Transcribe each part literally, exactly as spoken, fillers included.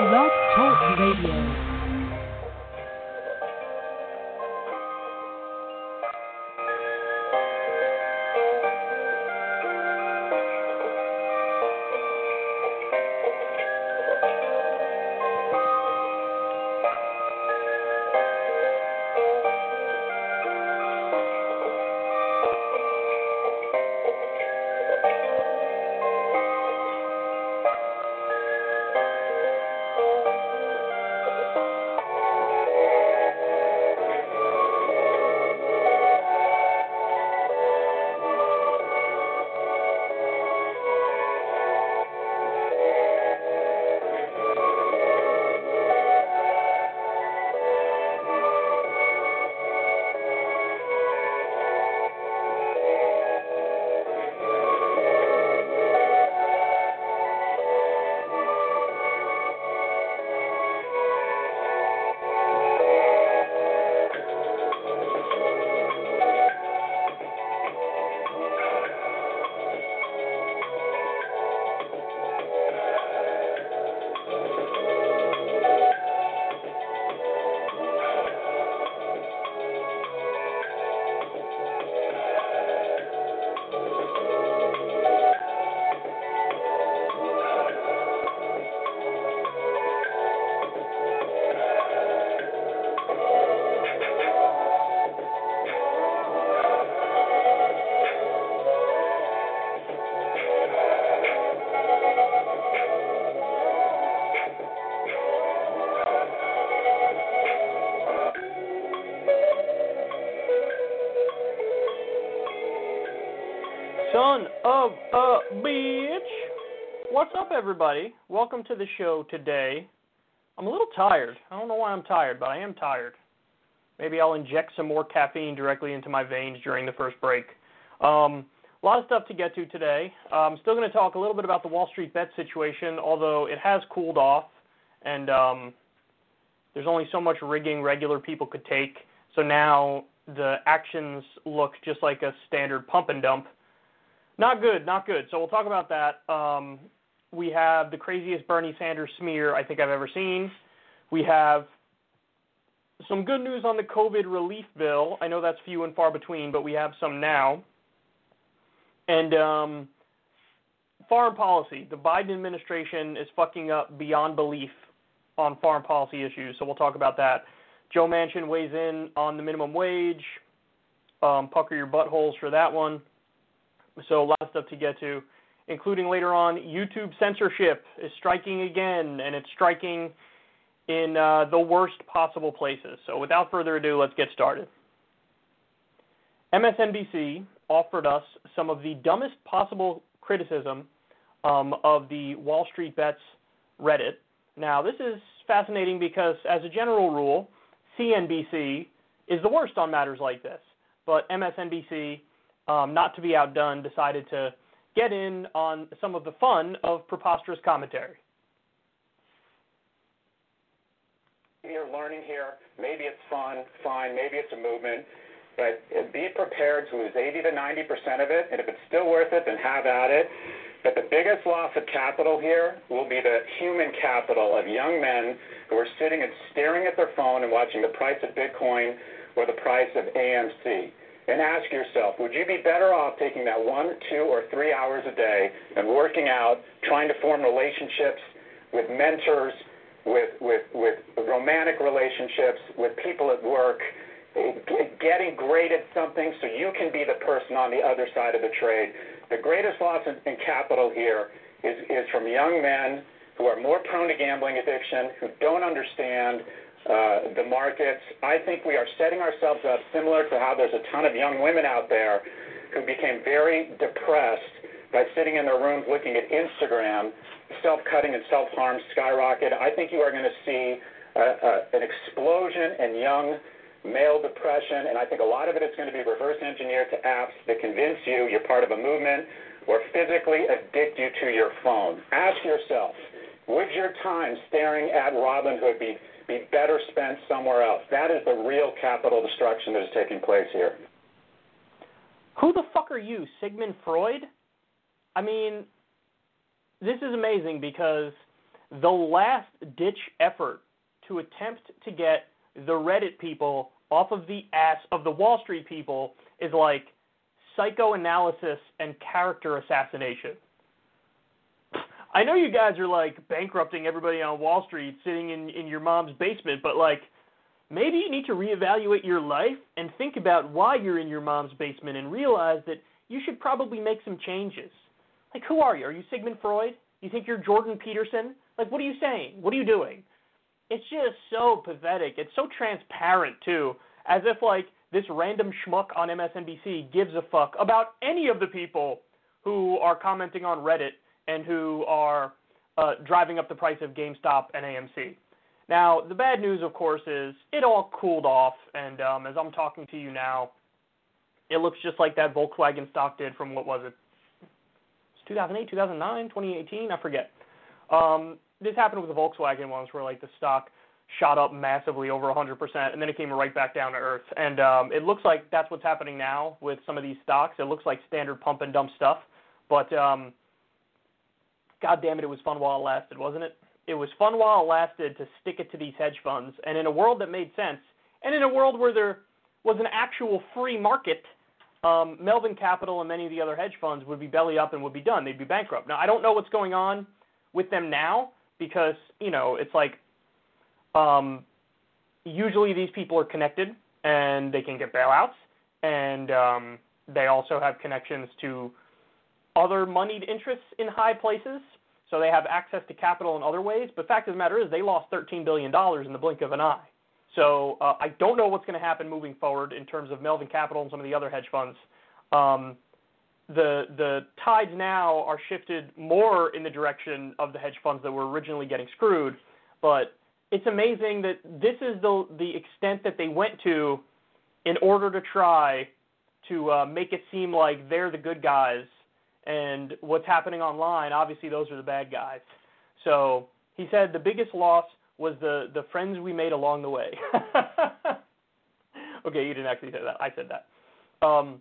Love Talk Radio. Everybody, welcome to the show today. I'm a little tired. I don't know why I'm tired, but I am tired. Maybe I'll inject some more caffeine directly into my veins during the first break. Um, a lot of stuff to get to today. Uh, I'm still going to talk a little bit about the Wall Street Bets situation, although it has cooled off, and um, there's only so much rigging regular people could take. So now the actions look just like a standard pump and dump. Not good, not good. So we'll talk about that. Um, We have the craziest Bernie Sanders smear I think I've ever seen. We have some good news on the COVID relief bill. I know that's few and far between, but we have some now. And um, foreign policy. The Biden administration is fucking up beyond belief on foreign policy issues, so we'll talk about that. Joe Manchin weighs in on the minimum wage. Um, pucker your buttholes for that one. So a lot of stuff to get to, including later on, YouTube censorship is striking again, and it's striking in uh, the worst possible places. So without further ado, let's get started. M S N B C offered us some of the dumbest possible criticism um, of the Wall Street Bets Reddit. Now, this is fascinating because, as a general rule, C N B C is the worst on matters like this. But M S N B C, um, not to be outdone, decided to get in on some of the fun of preposterous commentary. You're learning here. Maybe it's fun, fine. Maybe it's a movement. But be prepared to lose eighty to ninety percent of it. And if it's still worth it, then have at it. But the biggest loss of capital here will be the human capital of young men who are sitting and staring at their phone and watching the price of Bitcoin or the price of A M C. And ask yourself, would you be better off taking that one, two, or three hours a day and working out, trying to form relationships with mentors, with, with, with romantic relationships, with people at work, getting great at something so you can be the person on the other side of the trade? The greatest loss in, in capital here is, is from young men who are more prone to gambling addiction, who don't understand Uh, the markets. I think we are setting ourselves up similar to how there's a ton of young women out there who became very depressed by sitting in their rooms looking at Instagram, self-cutting and self-harm skyrocket. I think you are going to see uh, uh, an explosion in young male depression, and I think a lot of it is going to be reverse engineered to apps that convince you you're part of a movement or physically addict you to your phone. Ask yourself, would your time staring at Robinhood be, be better spent somewhere else? That is the real capital destruction that is taking place here. Who the fuck are you, Sigmund Freud? I mean, this is amazing because the last-ditch effort to attempt to get the Reddit people off of the ass of the Wall Street people is like psychoanalysis and character assassination. I know you guys are like bankrupting everybody on Wall Street sitting in, in your mom's basement, but like maybe you need to reevaluate your life and think about why you're in your mom's basement and realize that you should probably make some changes. Like, who are you? Are you Sigmund Freud? You think you're Jordan Peterson? Like, what are you saying? What are you doing? It's just so pathetic. It's so transparent, too, as if, like, this random schmuck on M S N B C gives a fuck about any of the people who are commenting on Reddit and who are uh, driving up the price of GameStop and A M C. Now, the bad news, of course, is it all cooled off, and um, as I'm talking to you now, it looks just like that Volkswagen stock did from, what was it? It's two thousand eight, two thousand nine, twenty eighteen? I forget. Um... This happened with the Volkswagen ones where, like, the stock shot up massively over one hundred percent, and then it came right back down to earth. And um, it looks like that's what's happening now with some of these stocks. It looks like standard pump and dump stuff. But, um, God damn it, it was fun while it lasted, wasn't it? It was fun while it lasted to stick it to these hedge funds. And in a world that made sense, and in a world where there was an actual free market, um, Melvin Capital and many of the other hedge funds would be belly up and would be done. They'd be bankrupt. Now, I don't know what's going on with them now, because, you know, it's like um, usually these people are connected and they can get bailouts, and um, they also have connections to other moneyed interests in high places, so they have access to capital in other ways. But fact of the matter is they lost thirteen billion dollars in the blink of an eye. So uh, I don't know what's going to happen moving forward in terms of Melvin Capital and some of the other hedge funds. Um, The the tides now are shifted more in the direction of the hedge funds that were originally getting screwed, but it's amazing that this is the the extent that they went to in order to try to uh, make it seem like they're the good guys, and what's happening online, obviously those are the bad guys. So he said the biggest loss was the, the friends we made along the way. Okay, you didn't actually say that. I said that. Um,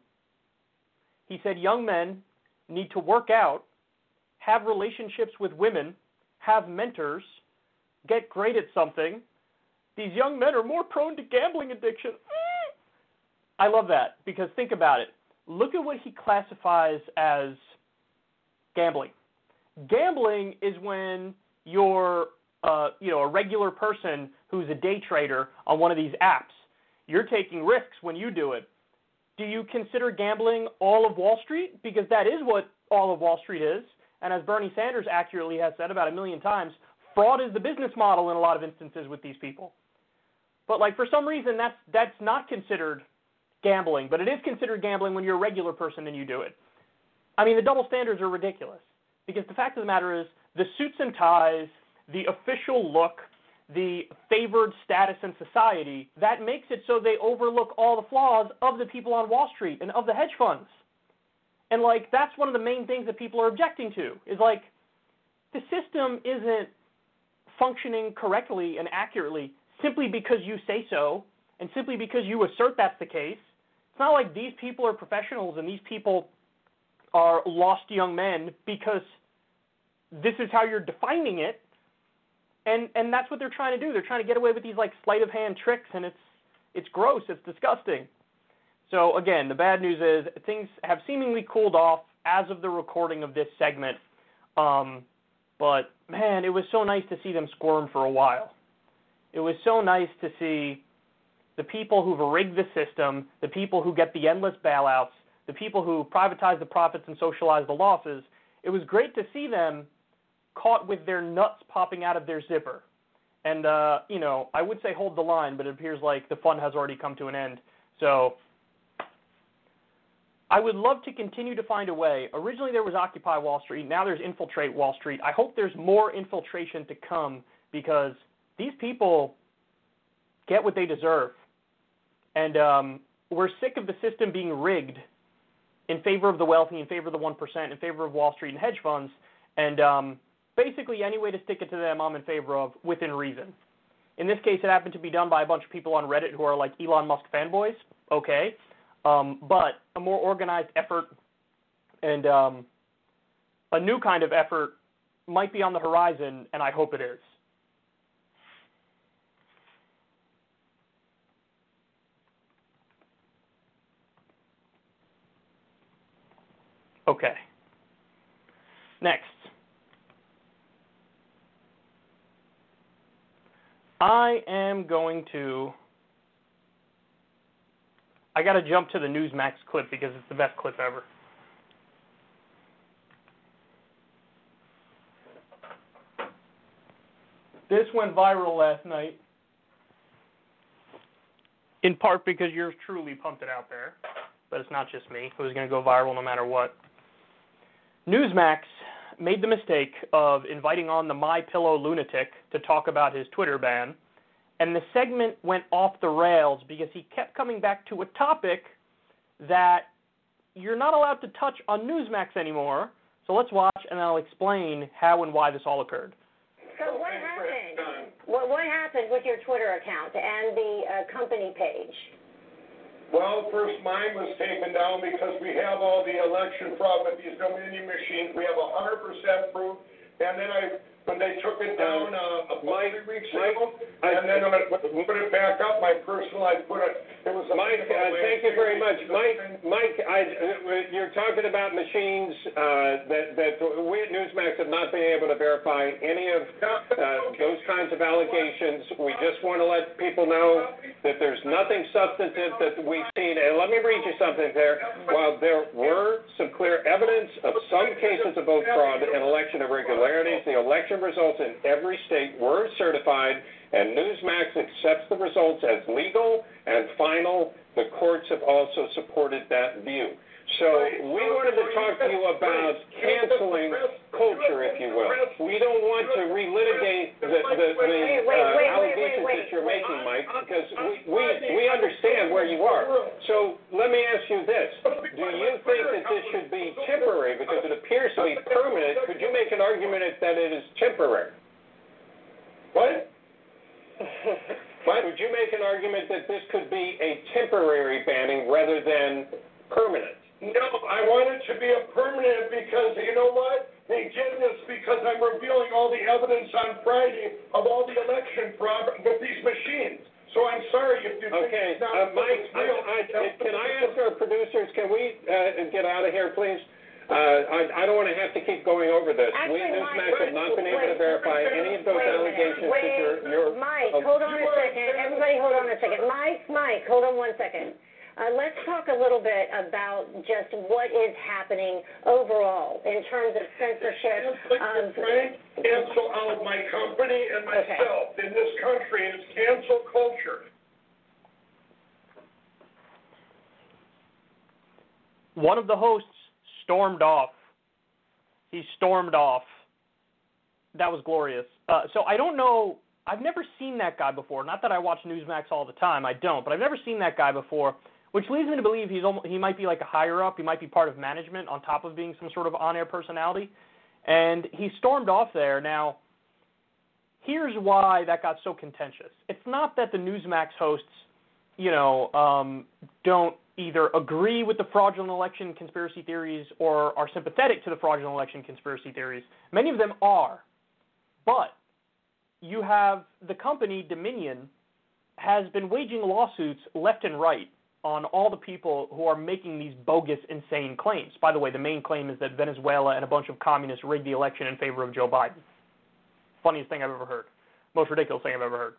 He said young men need to work out, have relationships with women, have mentors, get great at something. These young men are more prone to gambling addiction. I love that, because think about it. Look at what he classifies as gambling. Gambling is when you're uh, you know, a regular person who's a day trader on one of these apps. You're taking risks when you do it. Do you consider gambling all of Wall Street? Because that is what all of Wall Street is. And as Bernie Sanders accurately has said about a million times, fraud is the business model in a lot of instances with these people. But like for some reason, that's that's not considered gambling. But it is considered gambling when you're a regular person and you do it. I mean, the double standards are ridiculous. Because the fact of the matter is, the suits and ties, the official look, the favored status in society, that makes it so they overlook all the flaws of the people on Wall Street and of the hedge funds. And, like, that's one of the main things that people are objecting to is, like, the system isn't functioning correctly and accurately simply because you say so and simply because you assert that's the case. It's not like these people are professionals and these people are lost young men because this is how you're defining it. And and that's what they're trying to do. They're trying to get away with these, like, sleight-of-hand tricks, and it's it's gross. It's disgusting. So, again, the bad news is things have seemingly cooled off as of the recording of this segment. Um, but, man, it was so nice to see them squirm for a while. It was so nice to see the people who've rigged the system, the people who get the endless bailouts, the people who privatize the profits and socialize the losses. It was great to see them caught with their nuts popping out of their zipper. And, uh, you know, I would say hold the line, but it appears like the fun has already come to an end. So I would love to continue to find a way. Originally there was Occupy Wall Street. Now there's Infiltrate Wall Street. I hope there's more infiltration to come because these people get what they deserve. And um, we're sick of the system being rigged in favor of the wealthy, in favor of the one percent, in favor of Wall Street and hedge funds. And um, basically any way to stick it to them I'm in favor of within reason. In this case, it happened to be done by a bunch of people on Reddit who are like Elon Musk fanboys. Okay. Um, but a more organized effort and um, a new kind of effort might be on the horizon, and I hope it is. Okay. Next. I am going to... I got to jump to the Newsmax clip because it's the best clip ever. This went viral last night, in part because yours truly pumped it out there, but it's not just me. It was going to go viral no matter what. Newsmax made the mistake of inviting on the MyPillow lunatic to talk about his Twitter ban. And the segment went off the rails because he kept coming back to a topic that you're not allowed to touch on Newsmax anymore. So let's watch, and I'll explain how and why this all occurred. So what happened? What, what happened with your Twitter account and the uh, company page? Well, first, mine was taken down because we have all the election fraud with these Dominion machines. We have one hundred percent proof. And then I... When they took it down uh, a my, three weeks ago, and then I put it back up, my personal, I put it, it was a Mike, uh, thank you very much. Mike, Mike, I, you're talking about machines uh, that, that we at Newsmax have not been able to verify any of uh, those kinds of allegations. We just want to let people know that there's nothing substantive that we've seen. And let me read you something there. While there were some clear evidence of some cases of vote fraud and election irregularities, the election results in every state were certified, and Newsmax accepts the results as legal and final. The courts have also supported that view. So we wanted to talk to you about canceling culture, if you will. We don't want to relitigate the, the, the uh, allegations that you're making, Mike, because we, we, we understand where you are. So let me ask you this. Do you think that this should be temporary? Because it appears to be permanent. Could you make an argument that it is temporary? What? What? Would you make an argument that this could be a temporary banning rather than permanent? No, I want it to be a permanent because, you know what? They did this because I'm revealing all the evidence on Friday of all the election fraud with these machines. So I'm sorry if you okay. think it's not... Okay, uh, Mike, I, I, I, can I ask our producers, can we uh, get out of here, please? Uh, I, I don't want to have to keep going over this. Actually, we Newsmax have not been able to verify any of those allegations that you're... you're Mike, uh, hold on a second. Everybody hold on a second. Mike, Mike, hold on one second. Uh, let's talk a little bit about just what is happening overall in terms of censorship. Um, cancel out my company and myself okay. in this country. It's cancel culture. One of the hosts stormed off. He stormed off. That was glorious. Uh, so I don't know. I've never seen that guy before. Not that I watch Newsmax all the time. I don't. But I've never seen that guy before. Which leads me to believe he's almost, he might be like a higher-up. He might be part of management on top of being some sort of on-air personality. And he stormed off there. Now, here's why that got so contentious. It's not that the Newsmax hosts, you know, um, don't either agree with the fraudulent election conspiracy theories or are sympathetic to the fraudulent election conspiracy theories. Many of them are. But you have the company Dominion has been waging lawsuits left and right on all the people who are making these bogus, insane claims. By the way, the main claim is that Venezuela and a bunch of communists rigged the election in favor of Joe Biden. Funniest thing I've ever heard. Most ridiculous thing I've ever heard.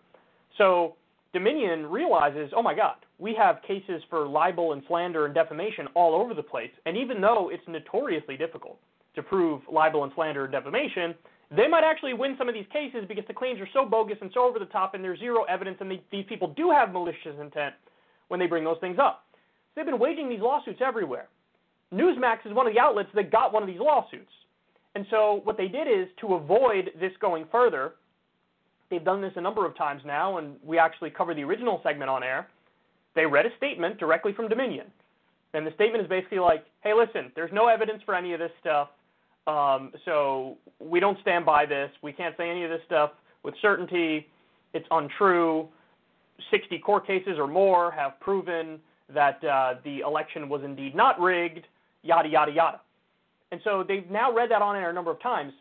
So Dominion realizes, oh my God, we have cases for libel and slander and defamation all over the place. And even though it's notoriously difficult to prove libel and slander and defamation, they might actually win some of these cases because the claims are so bogus and so over the top and there's zero evidence and they, these people do have malicious intent when they bring those things up. So they've been waging these lawsuits everywhere. Newsmax is one of the outlets that got one of these lawsuits. And so what they did is, to avoid this going further, they've done this a number of times now, and we actually cover the original segment on air. They read a statement directly from Dominion. And the statement is basically like, hey, listen, there's no evidence for any of this stuff, um, so we don't stand by this. We can't say any of this stuff with certainty. It's untrue. sixty court cases or more have proven that uh, the election was indeed not rigged, yada, yada, yada. And so they've now read that on air a number of times.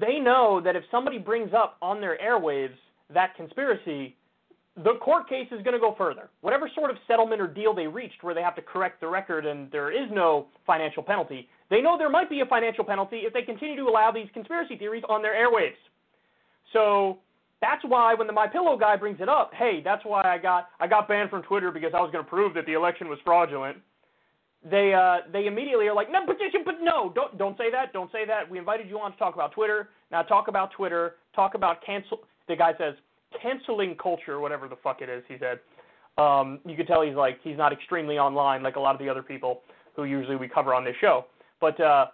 They know that if somebody brings up on their airwaves that conspiracy, the court case is going to go further. Whatever sort of settlement or deal they reached where they have to correct the record and there is no financial penalty, they know there might be a financial penalty if they continue to allow these conspiracy theories on their airwaves. So that's why when the MyPillow guy brings it up, hey, that's why I got I got banned from Twitter because I was going to prove that the election was fraudulent. They uh, they immediately are like, no, but, but no, don't don't say that, don't say that. We invited you on to talk about Twitter. Now talk about Twitter. Talk about cancel. The guy says canceling culture, whatever the fuck it is. He said, um, you could tell he's like he's not extremely online like a lot of the other people who usually we cover on this show. But uh,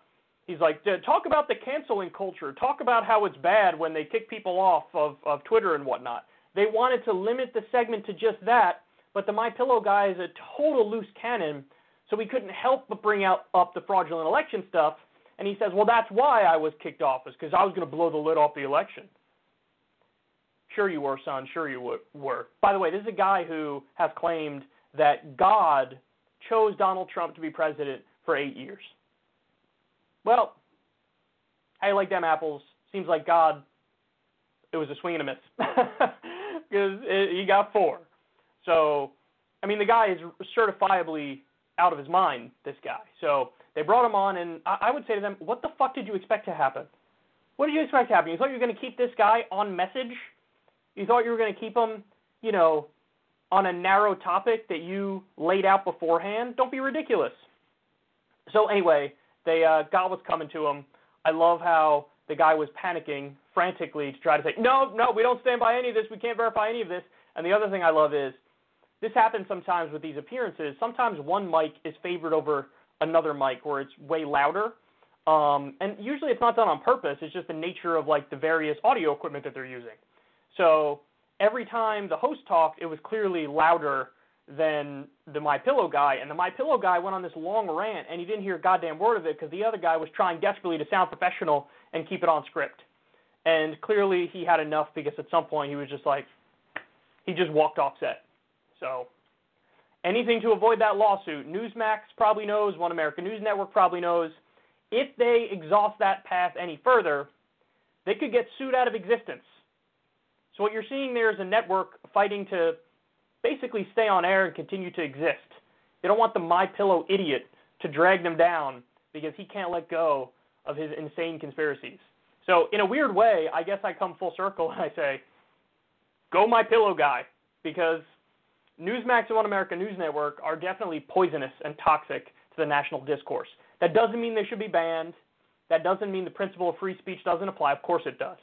he's like, talk about the canceling culture. Talk about how it's bad when they kick people off of, of Twitter and whatnot. They wanted to limit the segment to just that, but the MyPillow guy is a total loose cannon. So we couldn't help but bring out up the fraudulent election stuff. And he says, well, that's why I was kicked off, is because I was going to blow the lid off the election. Sure you were, son. Sure you were. By the way, this is a guy who has claimed that God chose Donald Trump to be president for eight years. Well, how you like them apples? Seems like God, it was a swing and a miss. Because he got four. So, I mean, the guy is certifiably out of his mind, this guy. So they brought him on, and I would say to them, what the fuck did you expect to happen? What did you expect to happen? You thought you were going to keep this guy on message? You thought you were going to keep him, you know, on a narrow topic that you laid out beforehand? Don't be ridiculous. So anyway, they uh, got what's coming to him. I love how the guy was panicking frantically to try to say, no, no, we don't stand by any of this. We can't verify any of this. And the other thing I love is, this happens sometimes with these appearances. Sometimes one mic is favored over another mic where it's way louder. Um, and usually it's not done on purpose. It's just the nature of, like, the various audio equipment that they're using. So every time the host talked, it was clearly louder than the MyPillow guy. And the MyPillow guy went on this long rant, and you didn't hear a goddamn word of it because the other guy was trying desperately to sound professional and keep it on script. And clearly he had enough because at some point he was just like – he just walked off set. So anything to avoid that lawsuit. Newsmax probably knows. One American News Network probably knows. If they exhaust that path any further, they could get sued out of existence. So what you're seeing there is a network fighting to basically stay on air and continue to exist. They don't want the MyPillow idiot to drag them down because he can't let go of his insane conspiracies. So in a weird way, I guess I come full circle and I say, go MyPillow guy, because Newsmax and One American News Network are definitely poisonous and toxic to the national discourse. That doesn't mean they should be banned. That doesn't mean the principle of free speech doesn't apply. Of course it does.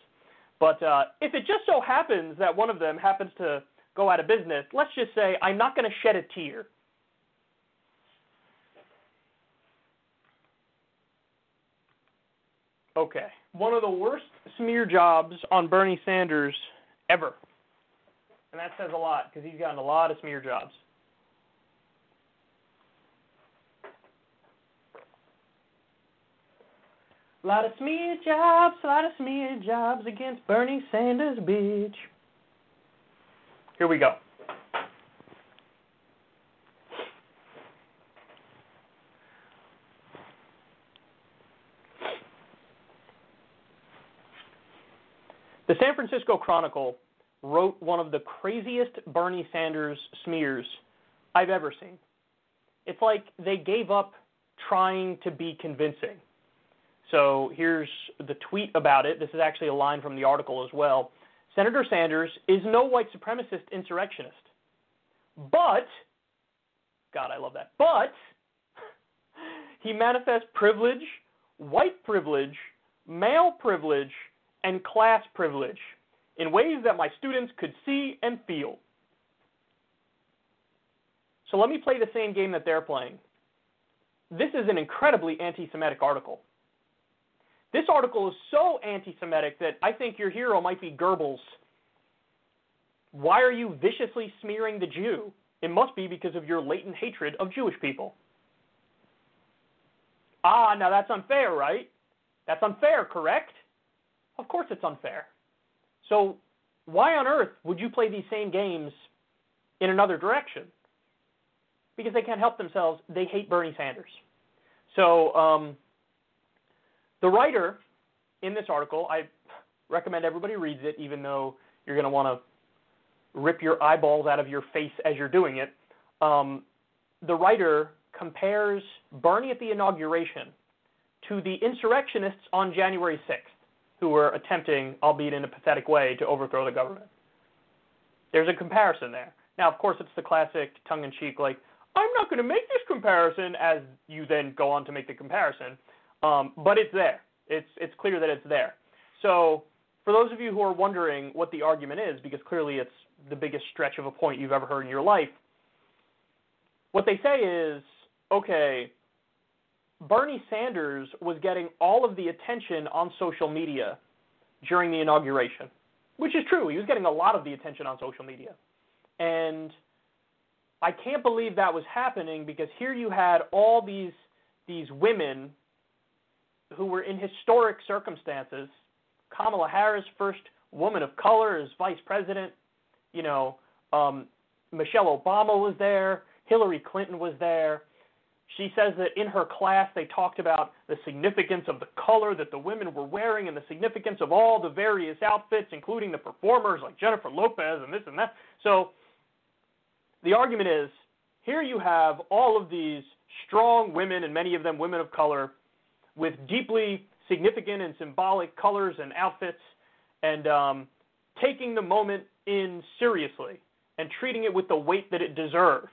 But uh, if it just so happens that one of them happens to go out of business, let's just say I'm not going to shed a tear. Okay. One of the worst smear jobs on Bernie Sanders ever. And that says a lot because he's gotten a lot of smear jobs. A lot of smear jobs, a lot of smear jobs against Bernie Sanders, bitch. Here we go. The San Francisco Chronicle wrote one of the craziest Bernie Sanders smears I've ever seen. It's like they gave up trying to be convincing. So here's the tweet about it. This is actually a line from the article as well. Senator Sanders is no white supremacist insurrectionist. But, God, I love that, but he manifests privilege, white privilege, male privilege, and class privilege in ways that my students could see and feel. So let me play the same game that they're playing. This is an incredibly anti-Semitic article. This article is so anti-Semitic that I think your hero might be Goebbels. Why are you viciously smearing the Jew? It must be because of your latent hatred of Jewish people. Ah, now that's unfair, right? That's unfair, correct? Of course it's unfair. So why on earth would you play these same games in another direction? Because they can't help themselves. They hate Bernie Sanders. So um, the writer in this article, I recommend everybody reads it, even though you're going to want to rip your eyeballs out of your face as you're doing it. Um, the writer compares Bernie at the inauguration to the insurrectionists on January sixth, who were attempting, albeit in a pathetic way, to overthrow the government. There's a comparison there. Now, of course, it's the classic tongue-in-cheek, like, I'm not going to make this comparison, as you then go on to make the comparison. Um, but it's there. It's it's clear that it's there. So for those of you who are wondering what the argument is, because clearly it's the biggest stretch of a point you've ever heard in your life, what they say is, okay, Bernie Sanders was getting all of the attention on social media during the inauguration, which is true. He was getting a lot of the attention on social media. And I can't believe that was happening, because here you had all these these women who were in historic circumstances. Kamala Harris, first woman of color as vice president. You know, um, Michelle Obama was there. Hillary Clinton was there. She says that in her class they talked about the significance of the color that the women were wearing and the significance of all the various outfits, including the performers like Jennifer Lopez and this and that. So the argument is, here you have all of these strong women, and many of them women of color, with deeply significant and symbolic colors and outfits, and um, taking the moment in seriously and treating it with the weight that it deserves.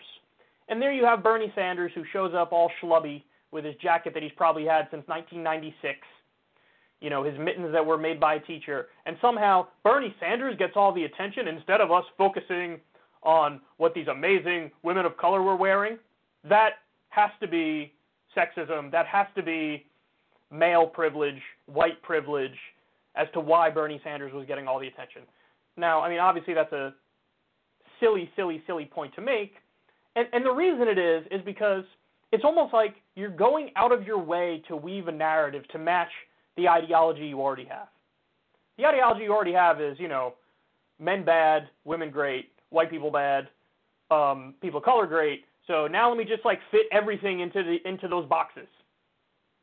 And there you have Bernie Sanders, who shows up all schlubby with his jacket that he's probably had since nineteen ninety-six, you know, his mittens that were made by a teacher. And somehow Bernie Sanders gets all the attention instead of us focusing on what these amazing women of color were wearing. That has to be sexism. That has to be male privilege, white privilege, as to why Bernie Sanders was getting all the attention. Now, I mean, obviously that's a silly, silly, silly point to make. And, and the reason it is is because it's almost like you're going out of your way to weave a narrative to match the ideology you already have. The ideology you already have is, you know, men bad, women great, white people bad, um, people of color great. So now let me just, like, fit everything into the into those boxes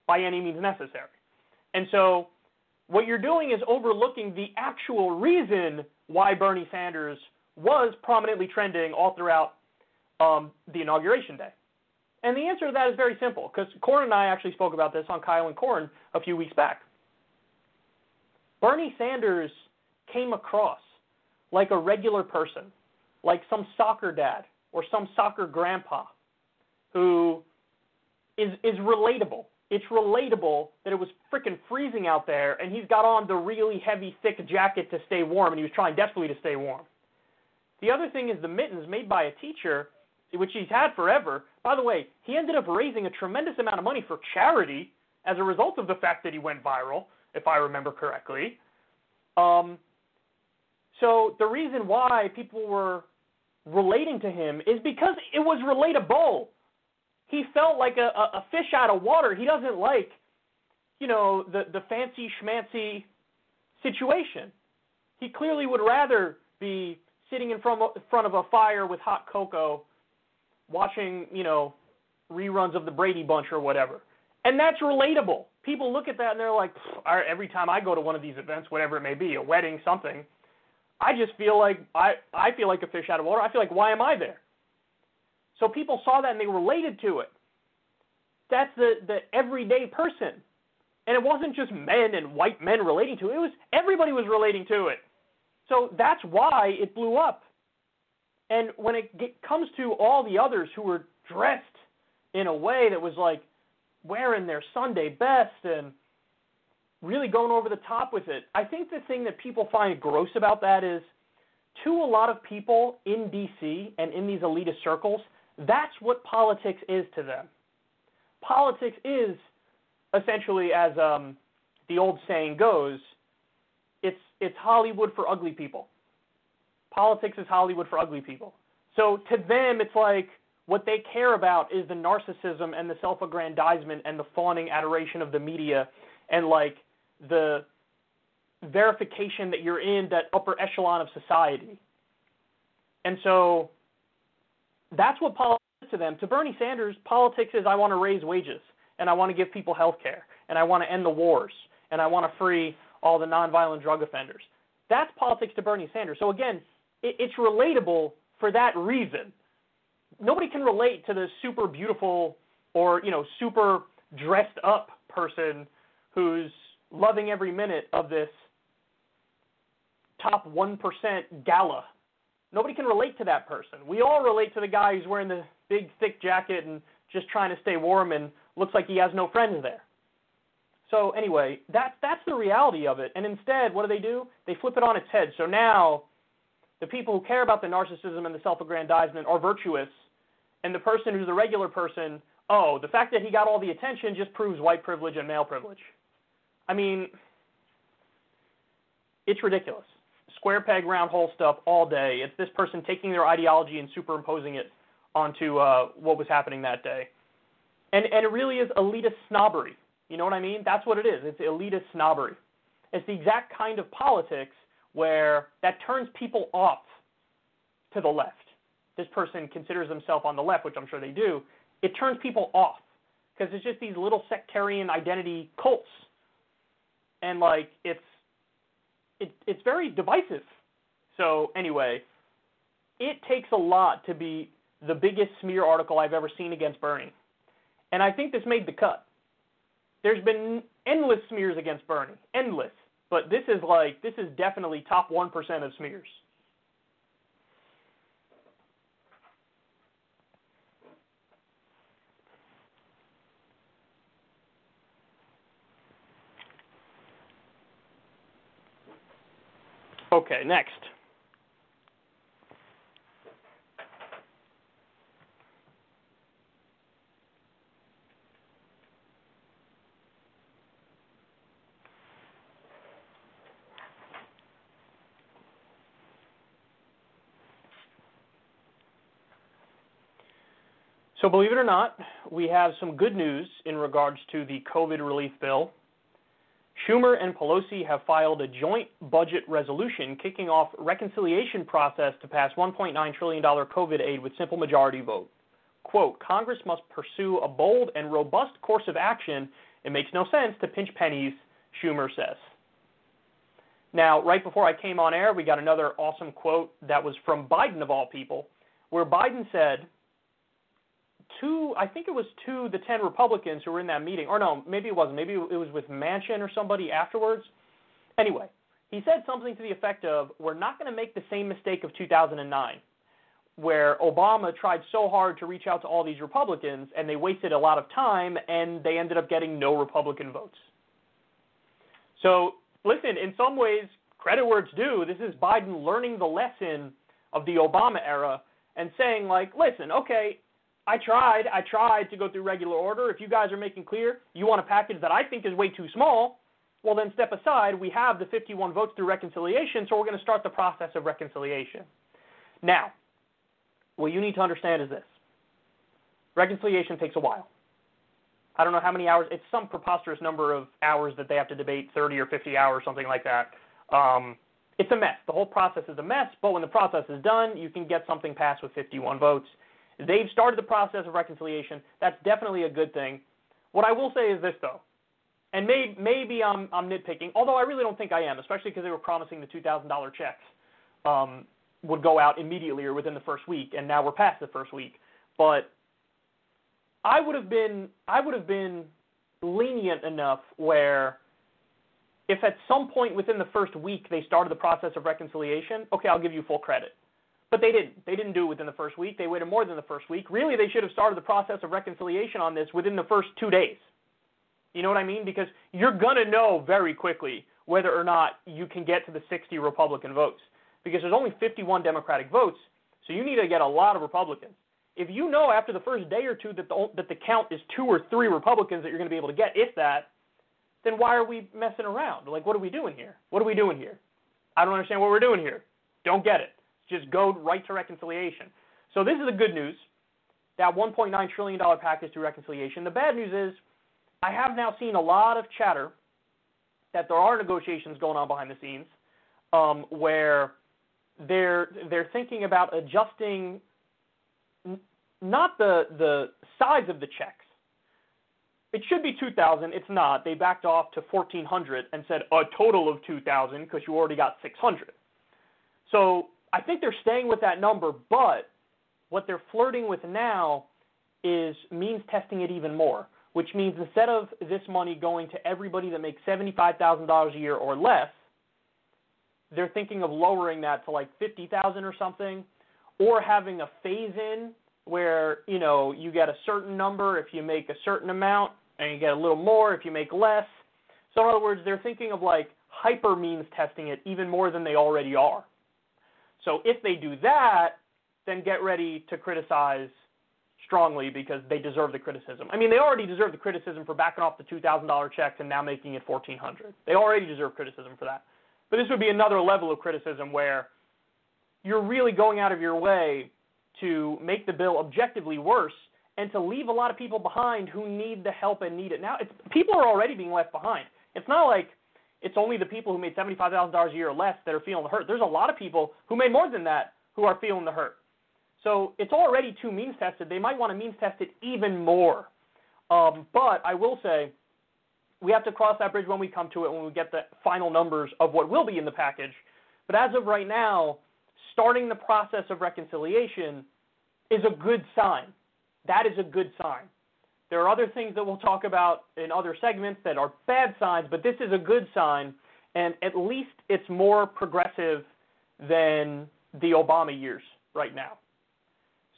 by any means necessary. And so what you're doing is overlooking the actual reason why Bernie Sanders was prominently trending all throughout Um, the inauguration day. And the answer to that is very simple, because Corn and I actually spoke about this on Kyle and Corn a few weeks back. Bernie Sanders came across like a regular person, like some soccer dad or some soccer grandpa who is is relatable. It's relatable that it was freaking freezing out there, and he's got on the really heavy, thick jacket to stay warm, and he was trying desperately to stay warm. The other thing is the mittens made by a teacher, which he's had forever. By the way, he ended up raising a tremendous amount of money for charity as a result of the fact that he went viral, if I remember correctly. Um, so the reason why people were relating to him is because it was relatable. He felt like a, a fish out of water. He doesn't like, you know, the, the fancy schmancy situation. He clearly would rather be sitting in front of a fire with hot cocoa, watching, you know, reruns of the Brady Bunch or whatever. And that's relatable. People look at that and they're like, every time I go to one of these events, whatever it may be, a wedding, something, I just feel like I, I feel like a fish out of water. I feel like, why am I there? So people saw that and they related to it. That's the, the everyday person. And it wasn't just men and white men relating to it. It was everybody was relating to it. So that's why it blew up. And when it get, comes to all the others who were dressed in a way that was like wearing their Sunday best and really going over the top with it, I think the thing that people find gross about that is, to a lot of people in D C and in these elitist circles, that's what politics is to them. politics is essentially, as um, the old saying goes, it's it's Hollywood for ugly people. Politics is Hollywood for ugly people. So to them, it's like what they care about is the narcissism and the self-aggrandizement and the fawning adoration of the media and like the verification that you're in that upper echelon of society. And so that's what politics is to them. To Bernie Sanders, politics is I want to raise wages and I want to give people health care and I want to end the wars and I want to free all the nonviolent drug offenders. That's politics to Bernie Sanders. So again, it, it's relatable for that reason. Nobody can relate to the super beautiful or, you know, super dressed up person who's loving every minute of this top one percent gala. Nobody can relate to that person. We all relate to the guy who's wearing the big thick jacket and just trying to stay warm and looks like he has no friends there. So anyway, that, that's the reality of it. And instead, what do they do? They flip it on its head. So now the people who care about the narcissism and the self-aggrandizement are virtuous, and the person who's a regular person, oh, the fact that he got all the attention just proves white privilege and male privilege. I mean, it's ridiculous. Square peg, round hole stuff all day. It's this person taking their ideology and superimposing it onto uh, what was happening that day. And, and it really is elitist snobbery. You know what I mean? That's what it is. It's elitist snobbery. It's the exact kind of politics where that turns people off to the left. This person considers themselves on the left, which I'm sure they do. It turns people off because it's just these little sectarian identity cults. And, like, it's it, it's very divisive. So, anyway, it takes a lot to be the biggest smear article I've ever seen against Bernie. And I think this made the cut. There's been endless smears against Bernie, endless. But this is like, this is definitely top one percent of smears. Okay, next. So believe it or not, we have some good news in regards to the COVID relief bill. Schumer and Pelosi have filed a joint budget resolution kicking off reconciliation process to pass one point nine trillion dollars COVID aid with simple majority vote. Quote, Congress must pursue a bold and robust course of action. It makes no sense to pinch pennies, Schumer says. Now, right before I came on air, we got another awesome quote that was from Biden of all people, where Biden said, Two, I think it was two of the ten Republicans who were in that meeting, or no, maybe it wasn't. Maybe it was with Manchin or somebody afterwards. Anyway, he said something to the effect of, we're not going to make the same mistake of two thousand nine, where Obama tried so hard to reach out to all these Republicans, and they wasted a lot of time, and they ended up getting no Republican votes. So, listen, in some ways, credit where it's due, this is Biden learning the lesson of the Obama era and saying, like, listen, okay, I tried, I tried to go through regular order. If you guys are making clear you want a package that I think is way too small, well, then step aside. We have the fifty-one votes through reconciliation, so we're going to start the process of reconciliation. Now, what you need to understand is this. Reconciliation takes a while. I don't know how many hours. It's some preposterous number of hours that they have to debate, thirty or fifty hours, something like that. Um, it's a mess. The whole process is a mess, but when the process is done, you can get something passed with fifty-one votes. They've started the process of reconciliation. That's definitely a good thing. What I will say is this, though, and may, maybe I'm, I'm nitpicking, although I really don't think I am, especially because they were promising the two thousand dollars checks um, would go out immediately or within the first week, and now we're past the first week. But I would have been, I would have been lenient enough where if at some point within the first week they started the process of reconciliation, okay, I'll give you full credit. But they didn't. They didn't do it within the first week. They waited more than the first week. Really, they should have started the process of reconciliation on this within the first two days. You know what I mean? Because you're going to know very quickly whether or not you can get to the sixty Republican votes because there's only fifty-one Democratic votes, so you need to get a lot of Republicans. if you know after the first day or two that the that the count is two or three Republicans that you're going to be able to get, if that, then why are we messing around? Like, what are we doing here? What are we doing here? I don't understand what we're doing here. Don't get it. Just go right to reconciliation. So this is the good news, that one point nine trillion dollars package to reconciliation. The bad news is I have now seen a lot of chatter that there are negotiations going on behind the scenes um, where they're they're thinking about adjusting n- not the the size of the checks. It should be two thousand. It's not. They backed off to fourteen hundred and said a total of two thousand because you already got six hundred. So I think they're staying with that number, but what they're flirting with now is means testing it even more, which means instead of this money going to everybody that makes seventy-five thousand dollars a year or less, they're thinking of lowering that to like fifty thousand dollars or something, or having a phase-in where, you know, you get a certain number if you make a certain amount, and you get a little more if you make less. So in other words, they're thinking of like hyper means testing it even more than they already are. So if they do that, then get ready to criticize strongly because they deserve the criticism. I mean, they already deserve the criticism for backing off the two thousand dollars checks and now making it fourteen hundred dollars. They already deserve criticism for that. But this would be another level of criticism where you're really going out of your way to make the bill objectively worse and to leave a lot of people behind who need the help and need it now. It's, people are already being left behind. It's not like it's only the people who made seventy-five thousand dollars a year or less that are feeling the hurt. There's a lot of people who made more than that who are feeling the hurt. So it's already too means tested. They might want to means test it even more. Um, but I will say we have to cross that bridge when we come to it, when we get the final numbers of what will be in the package. But as of right now, starting the process of reconciliation is a good sign. That is a good sign. There are other things that we'll talk about in other segments that are bad signs, but this is a good sign, and at least it's more progressive than the Obama years right now.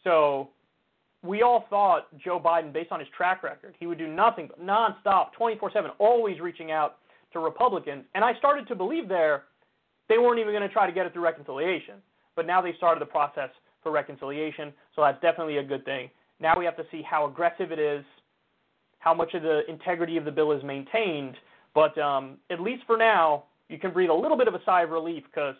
So we all thought Joe Biden, based on his track record, he would do nothing but nonstop, twenty-four seven, always reaching out to Republicans. And I started to believe there they weren't even going to try to get it through reconciliation. But now they started the process for reconciliation, so that's definitely a good thing. Now we have to see how aggressive it is, how much of the integrity of the bill is maintained. But um, at least for now, you can breathe a little bit of a sigh of relief because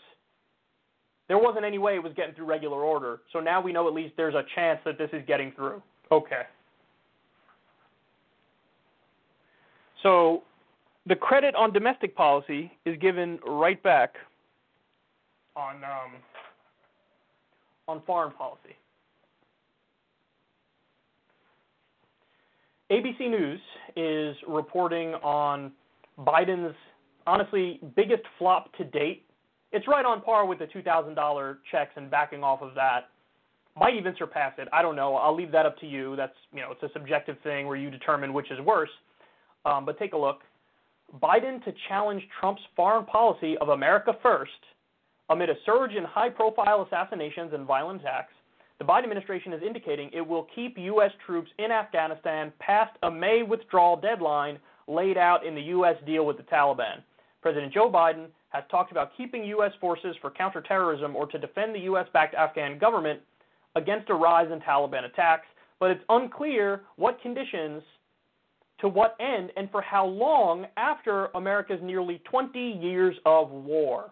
there wasn't any way it was getting through regular order. So now we know at least there's a chance that this is getting through. Okay. So the credit on domestic policy is given right back on um, on foreign policy. A B C News is reporting on Biden's, honestly, biggest flop to date. It's right on par with the two thousand dollars checks and backing off of that. Might even surpass it. I don't know. I'll leave that up to you. That's, you know, it's a subjective thing where you determine which is worse. Um, but take a look. Biden to challenge Trump's foreign policy of America first. Amid a surge in high-profile assassinations and violent attacks, the Biden administration is indicating it will keep U S troops in Afghanistan past a May withdrawal deadline laid out in the U S deal with the Taliban. President Joe Biden has talked about keeping U S forces for counterterrorism or to defend the U S-backed Afghan government against a rise in Taliban attacks, but it's unclear what conditions, to what end, and for how long after America's nearly twenty years of war.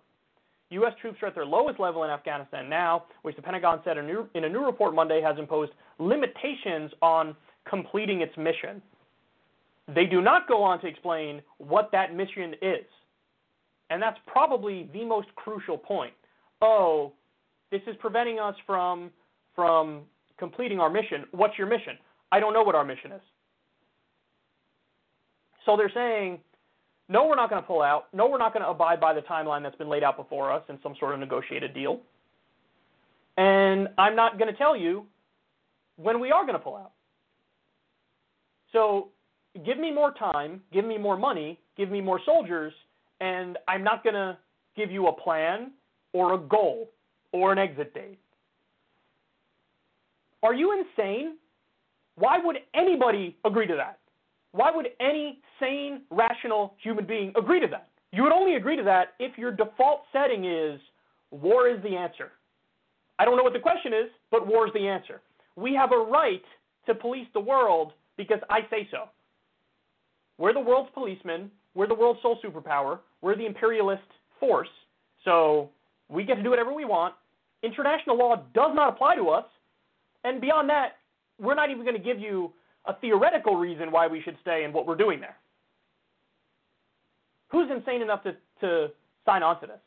U S troops are at their lowest level in Afghanistan now, which the Pentagon said in a new report Monday has imposed limitations on completing its mission. They do not go on to explain what that mission is. And that's probably the most crucial point. Oh, this is preventing us from from completing our mission. What's your mission? I don't know what our mission is. So they're saying, no, we're not going to pull out. No, we're not going to abide by the timeline that's been laid out before us in some sort of negotiated deal. And I'm not going to tell you when we are going to pull out. So give me more time, give me more money, give me more soldiers, and I'm not going to give you a plan or a goal or an exit date. Are you insane? Why would anybody agree to that? Why would any sane, rational human being agree to that? You would only agree to that if your default setting is war is the answer. I don't know what the question is, but war is the answer. we have a right to police the world because I say so. We're the world's policemen. We're the world's sole superpower. We're the imperialist force. So we get to do whatever we want. International law does not apply to us. And beyond that, we're not even going to give you a theoretical reason why we should stay in what we're doing there. Who's insane enough to, to sign on to this?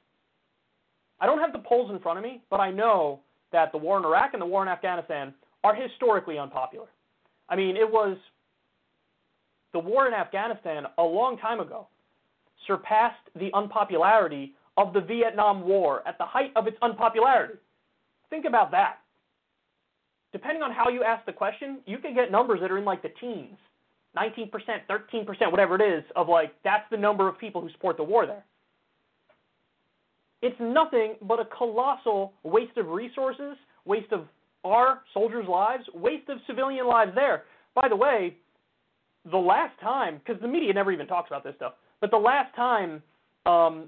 I don't have the polls in front of me, but I know that the war in Iraq and the war in Afghanistan are historically unpopular. I mean, it was the war in Afghanistan a long time ago surpassed the unpopularity of the Vietnam War at the height of its unpopularity. Think about that. Depending on how you ask the question, you can get numbers that are in like the teens, nineteen percent, thirteen percent, whatever it is, of like that's the number of people who support the war there. It's nothing but a colossal waste of resources, waste of our soldiers' lives, waste of civilian lives there. By the way, the last time, because the media never even talks about this stuff, but the last time um,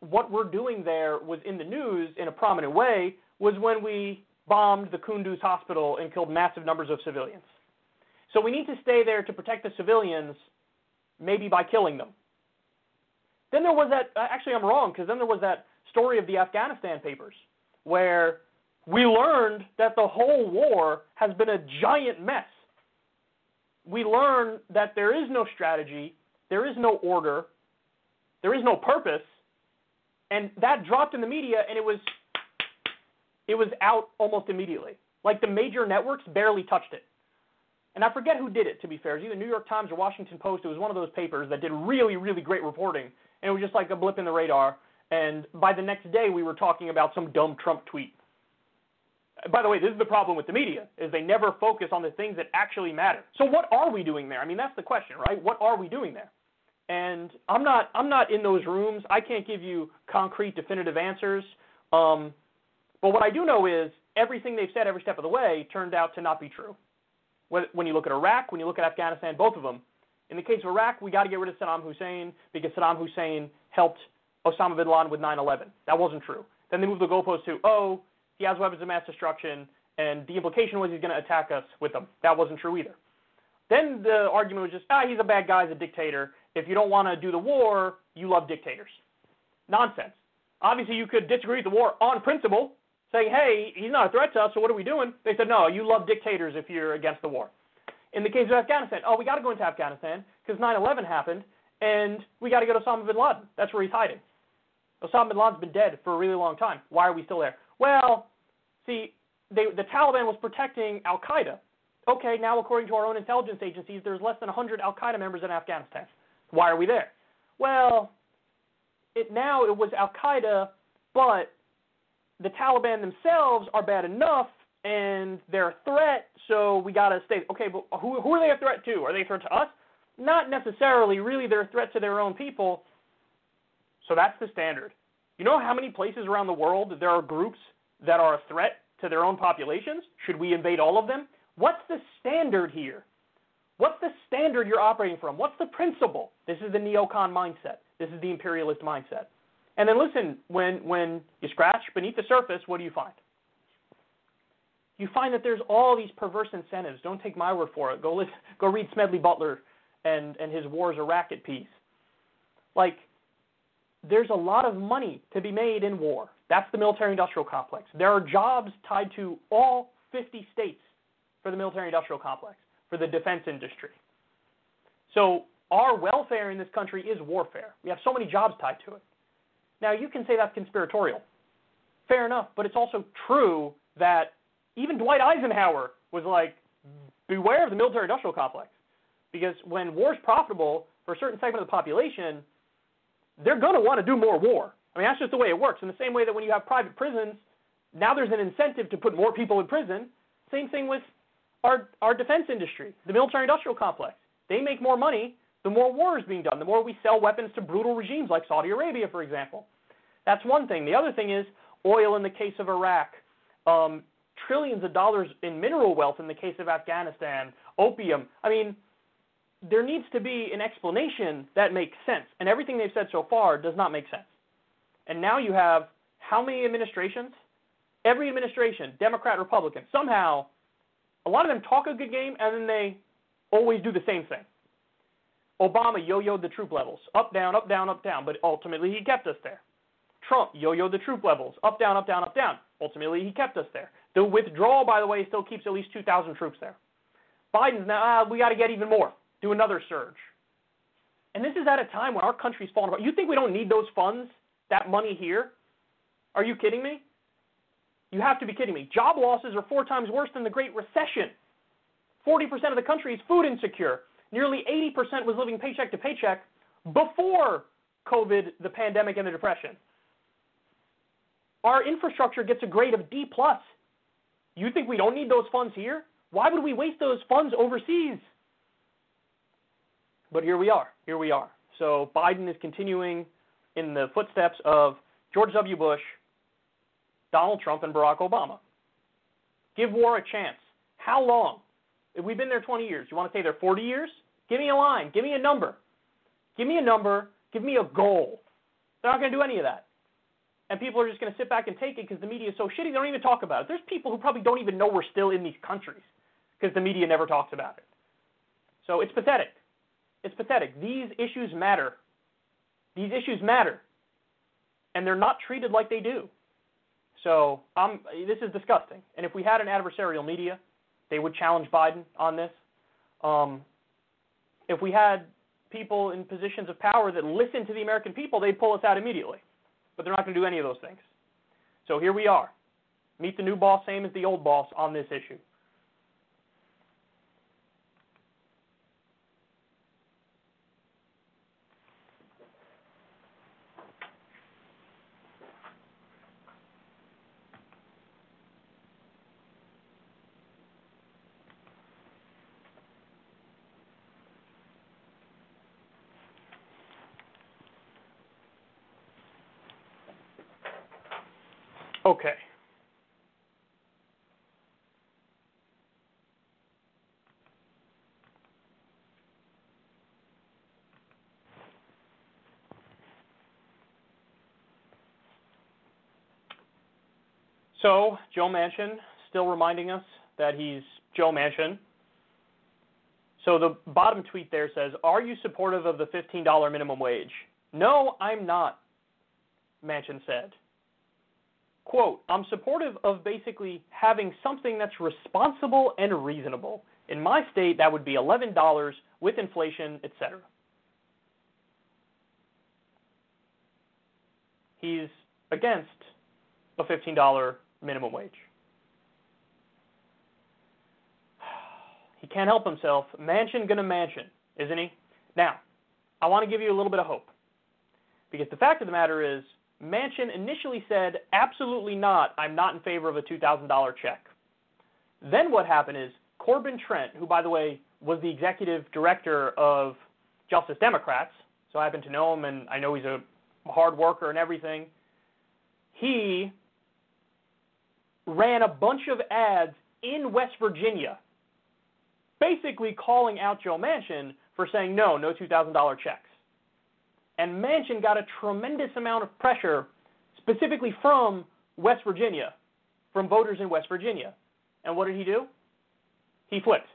what we're doing there was in the news in a prominent way was when we bombed the Kunduz hospital and killed massive numbers of civilians. So we need to stay there to protect the civilians, maybe by killing them. Then there was that, actually I'm wrong, because then there was that story of the Afghanistan papers, where we learned that the whole war has been a giant mess. We learned that there is no strategy, there is no order, there is no purpose, and that dropped in the media and it was It was out almost immediately. Like the major networks barely touched it. And I forget who did it, to be fair. It was either New York Times or Washington Post. It was one of those papers that did really, really great reporting. And it was just like a blip in the radar. And by the next day, we were talking about some dumb Trump tweet. By the way, this is the problem with the media, is they never focus on the things that actually matter. So what are we doing there? I mean, that's the question, right? What are we doing there? And I'm not, I'm not in those rooms. I can't give you concrete, definitive answers. Um... But what I do know is everything they've said every step of the way turned out to not be true. When you look at Iraq, when you look at Afghanistan, both of them. In the case of Iraq, we got to get rid of Saddam Hussein because Saddam Hussein helped Osama bin Laden with nine eleven. That wasn't true. Then they moved the goalpost to, oh, he has weapons of mass destruction, and the implication was he's going to attack us with them. That wasn't true either. Then the argument was just, ah, he's a bad guy, he's a dictator. If you don't want to do the war, you love dictators. Nonsense. Obviously, you could disagree with the war on principle, saying, hey, he's not a threat to us, so what are we doing? They said, no, you love dictators if you're against the war. In the case of Afghanistan, oh, we got to go into Afghanistan because nine eleven happened, and we got to go to Osama bin Laden. That's where he's hiding. Osama bin Laden's been dead for a really long time. Why are we still there? Well, see, they, the Taliban was protecting al-Qaeda. Okay, now according to our own intelligence agencies, there's less than one hundred al-Qaeda members in Afghanistan. Why are we there? Well, it, now it was al-Qaeda, but the Taliban themselves are bad enough, and they're a threat, so we got to stay. Okay, but who, who are they a threat to? Are they a threat to us? Not necessarily. Really, they're a threat to their own people. So that's the standard. You know how many places around the world there are groups that are a threat to their own populations? Should we invade all of them? What's the standard here? What's the standard you're operating from? What's the principle? This is the neocon mindset. This is the imperialist mindset. And then listen, when, when you scratch beneath the surface, what do you find? You find that there's all these perverse incentives. Don't take my word for it. Go listen, go read Smedley Butler and, and his War's a Racket piece. Like, there's a lot of money to be made in war. That's the military-industrial complex. There are jobs tied to all fifty states for the military-industrial complex, for the defense industry. So our welfare in this country is warfare. We have so many jobs tied to it. Now, you can say that's conspiratorial. Fair enough, but it's also true that even Dwight Eisenhower was like, beware of the military-industrial complex. Because when war's profitable for a certain segment of the population, they're going to want to do more war. I mean, that's just the way it works. In the same way that when you have private prisons, now there's an incentive to put more people in prison. Same thing with our, our defense industry, the military-industrial complex. They make more money. The more war is being done, the more we sell weapons to brutal regimes like Saudi Arabia, for example. That's one thing. The other thing is oil in the case of Iraq, um, trillions of dollars in mineral wealth in the case of Afghanistan, opium. I mean, there needs to be an explanation that makes sense, and everything they've said so far does not make sense. And now you have how many administrations? Every administration, Democrat, Republican, somehow a lot of them talk a good game, and then they always do the same thing. Obama yo-yoed the troop levels, up, down, up, down, up, down, but ultimately he kept us there. Trump yo-yoed the troop levels, up, down, up, down, up, down. Ultimately he kept us there. The withdrawal, by the way, still keeps at least two thousand troops there. Biden's now, ah, we got to get even more, do another surge. And this is at a time when our country's falling apart. You think we don't need those funds, that money here? Are you kidding me? You have to be kidding me. Job losses are four times worse than the Great Recession. forty percent of the country is food insecure. Nearly eighty percent was living paycheck to paycheck before COVID, the pandemic, and the depression. Our infrastructure gets a grade of D plus. You think we don't need those funds here? Why would we waste those funds overseas? But here we are. Here we are. So Biden is continuing in the footsteps of George W. Bush, Donald Trump, and Barack Obama. Give war a chance. How long? We've been there twenty years. You want to say there forty years? Give me a line. Give me a number. Give me a number. Give me a goal. They're not going to do any of that. And people are just going to sit back and take it because the media is so shitty, they don't even talk about it. There's people who probably don't even know we're still in these countries because the media never talks about it. So it's pathetic. It's pathetic. These issues matter. These issues matter. And they're not treated like they do. So I'm, this is disgusting. And if we had an adversarial media, they would challenge Biden on this. Um, if we had people in positions of power that listen to the American people, they'd pull us out immediately. But they're not going to do any of those things. So here we are. Meet the new boss, same as the old boss on this issue. Okay. So, Joe Manchin still reminding us that he's Joe Manchin. So the bottom tweet there says, "Are you supportive of the fifteen dollars minimum wage?" "No, I'm not," Manchin said. Quote, "I'm supportive of basically having something that's responsible and reasonable. In my state, that would be eleven dollars with inflation, et cetera" He's against a fifteen dollars minimum wage. He can't help himself. Manchin gonna Manchin, isn't he? Now, I want to give you a little bit of hope. Because the fact of the matter is, Manchin initially said, "Absolutely not, I'm not in favor of a two thousand dollars check." Then what happened is Corbin Trent, who, by the way, was the executive director of Justice Democrats, so I happen to know him, and I know he's a hard worker and everything, he ran a bunch of ads in West Virginia, basically calling out Joe Manchin for saying, no, no two thousand dollars checks. And Manchin got a tremendous amount of pressure, specifically from West Virginia, from voters in West Virginia. And what did he do? He flipped.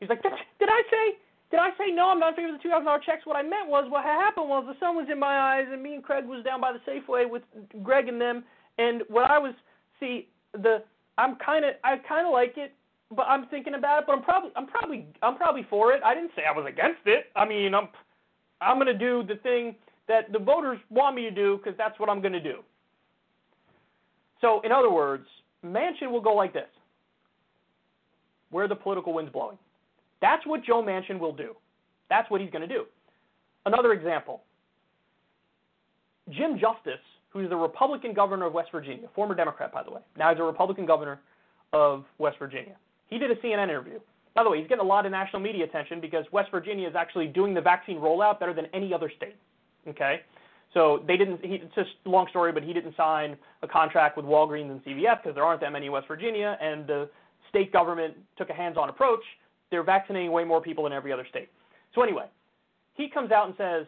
He's like, did, did I say did I say no, I'm not in favor of the two thousand dollars checks? What I meant was, what had happened was the sun was in my eyes, and me and Craig was down by the Safeway with Greg and them. And what I was, see, the I'm kind of I kind of like it. But I'm thinking about it. But I'm probably I'm probably I'm probably for it. I didn't say I was against it. I mean, I'm. I'm going to do the thing that the voters want me to do because that's what I'm going to do. So, in other words, Manchin will go like this, where the political wind's blowing. That's what Joe Manchin will do. That's what he's going to do. Another example, Jim Justice, who's the Republican governor of West Virginia, former Democrat, by the way. Now he's a Republican governor of West Virginia. He did a C N N interview. By the way, he's getting a lot of national media attention because West Virginia is actually doing the vaccine rollout better than any other state, okay? So they didn't – it's just a long story, but he didn't sign a contract with Walgreens and C V S because there aren't that many in West Virginia, and the state government took a hands-on approach. They're vaccinating way more people than every other state. So anyway, he comes out and says,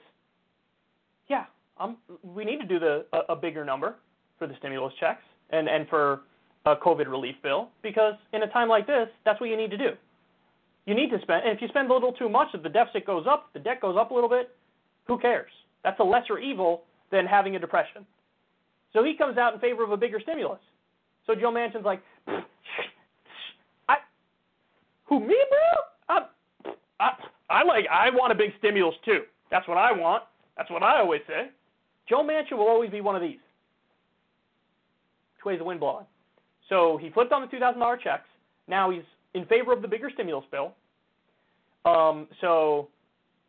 yeah, I'm, we need to do the a, a bigger number for the stimulus checks and, and for a COVID relief bill, because in a time like this, that's what you need to do. You need to spend, and if you spend a little too much, if the deficit goes up, the debt goes up a little bit, who cares? That's a lesser evil than having a depression. So he comes out in favor of a bigger stimulus. So Joe Manchin's like, I, who, me, bro? I, I, I like, I want a big stimulus too. That's what I want. That's what I always say. Joe Manchin will always be one of these. Which way is the wind blowing? So he flipped on the two thousand dollars checks. Now he's in favor of the bigger stimulus bill. Um, so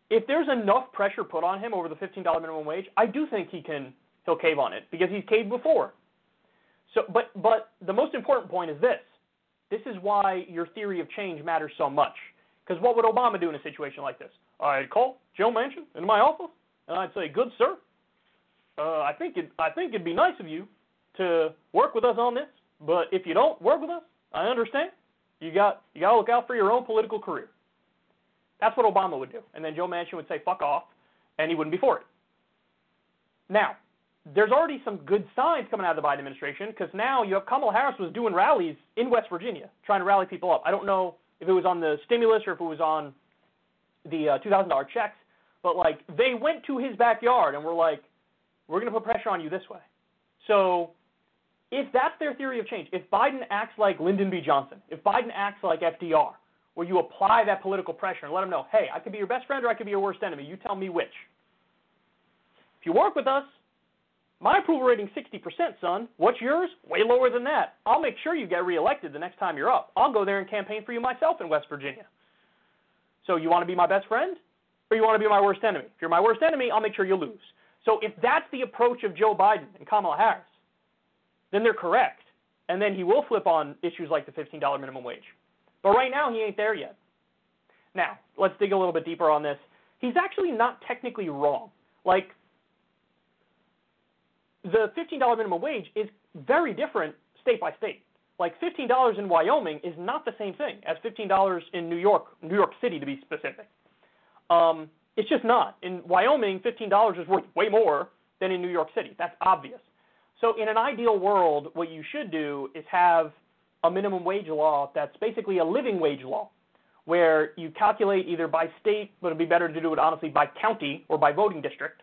if there's enough pressure put on him over the fifteen dollars minimum wage, I do think he can he'll cave on it, because he's caved before. So, but but the most important point is this. This is why your theory of change matters so much. Because what would Obama do in a situation like this? I'd call Joe Manchin into my office, and I'd say, good sir, uh, I think it, I think it'd be nice of you to work with us on this, but if you don't work with us, I understand. You got you got to look out for your own political career. That's what Obama would do. And then Joe Manchin would say, fuck off, and he wouldn't be for it. Now, there's already some good signs coming out of the Biden administration, because now you have Kamala Harris was doing rallies in West Virginia, trying to rally people up. I don't know if it was on the stimulus or if it was on the uh, two thousand dollars checks, but, like, they went to his backyard and were like, we're going to put pressure on you this way. So if that's their theory of change, if Biden acts like Lyndon B. Johnson, if Biden acts like F D R, where you apply that political pressure and let them know, hey, I could be your best friend or I could be your worst enemy. You tell me which. If you work with us, my approval rating's sixty percent, son. What's yours? Way lower than that. I'll make sure you get reelected the next time you're up. I'll go there and campaign for you myself in West Virginia. So you want to be my best friend or you want to be my worst enemy? If you're my worst enemy, I'll make sure you lose. So if that's the approach of Joe Biden and Kamala Harris, then they're correct. And then he will flip on issues like the fifteen dollars minimum wage. But right now, he ain't there yet. Now, let's dig a little bit deeper on this. He's actually not technically wrong. Like, the fifteen dollars minimum wage is very different state by state. Like, fifteen dollars in Wyoming is not the same thing as fifteen dollars in New York, New York City to be specific. Um, it's just not. In Wyoming, fifteen dollars is worth way more than in New York City. That's obvious. So in an ideal world, what you should do is have a minimum wage law that's basically a living wage law, where you calculate either by state, but it would be better to do it, honestly, by county or by voting district.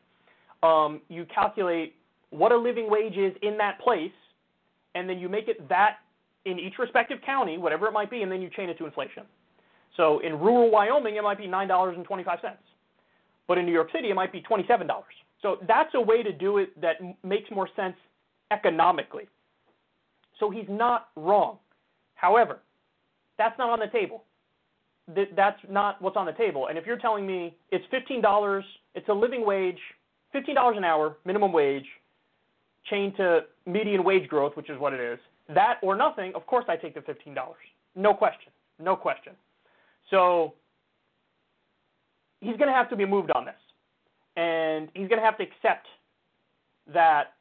Um, you calculate what a living wage is in that place, and then you make it that in each respective county, whatever it might be, and then you chain it to inflation. So in rural Wyoming, it might be nine dollars and twenty-five cents. But in New York City, it might be twenty-seven dollars. So that's a way to do it that m- makes more sense economically. So he's not wrong. However, that's not on the table. Th- that's not what's on the table. And if you're telling me it's fifteen dollars, it's a living wage, fifteen dollars an hour, minimum wage, chained to median wage growth, which is what it is, that or nothing, of course I take the fifteen dollars. No question. No question. So he's going to have to be moved on this. And he's going to have to accept that,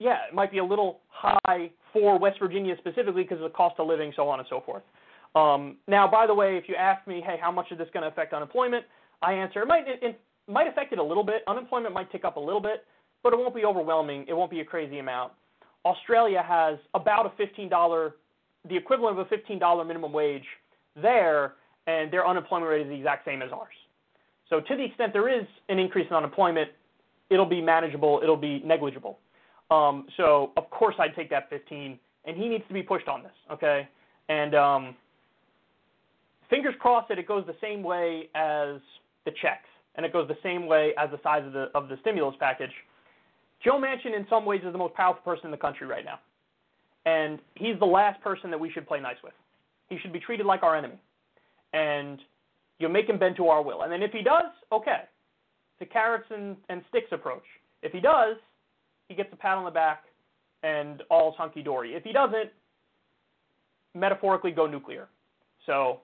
yeah, it might be a little high for West Virginia specifically because of the cost of living, so on and so forth. Um, now, by the way, if you ask me, hey, how much is this going to affect unemployment? I answer, it might, it, it might affect it a little bit. Unemployment might tick up a little bit, but it won't be overwhelming. It won't be a crazy amount. Australia has about a fifteen dollars, the equivalent of a fifteen dollars minimum wage there, and their unemployment rate is the exact same as ours. So to the extent there is an increase in unemployment, it'll be manageable. It'll be negligible. Um, so, of course, I'd take that fifteen, and he needs to be pushed on this, okay? And um, fingers crossed that it goes the same way as the checks, and it goes the same way as the size of the of the stimulus package. Joe Manchin, in some ways, is the most powerful person in the country right now, and he's the last person that we should play nice with. He should be treated like our enemy, and you make him bend to our will. And then if he does, okay, the carrots and, and sticks approach. If he does, he gets a pat on the back, and all's hunky-dory. If he doesn't, metaphorically go nuclear. So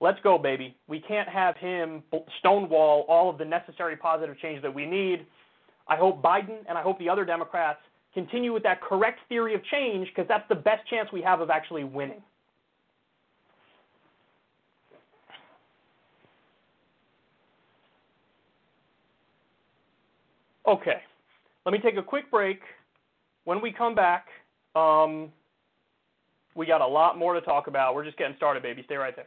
let's go, baby. We can't have him stonewall all of the necessary positive change that we need. I hope Biden and I hope the other Democrats continue with that correct theory of change, because that's the best chance we have of actually winning. Okay. Let me take a quick break. When we come back, um, We got a lot more to talk about. We're just getting started, baby. Stay right there.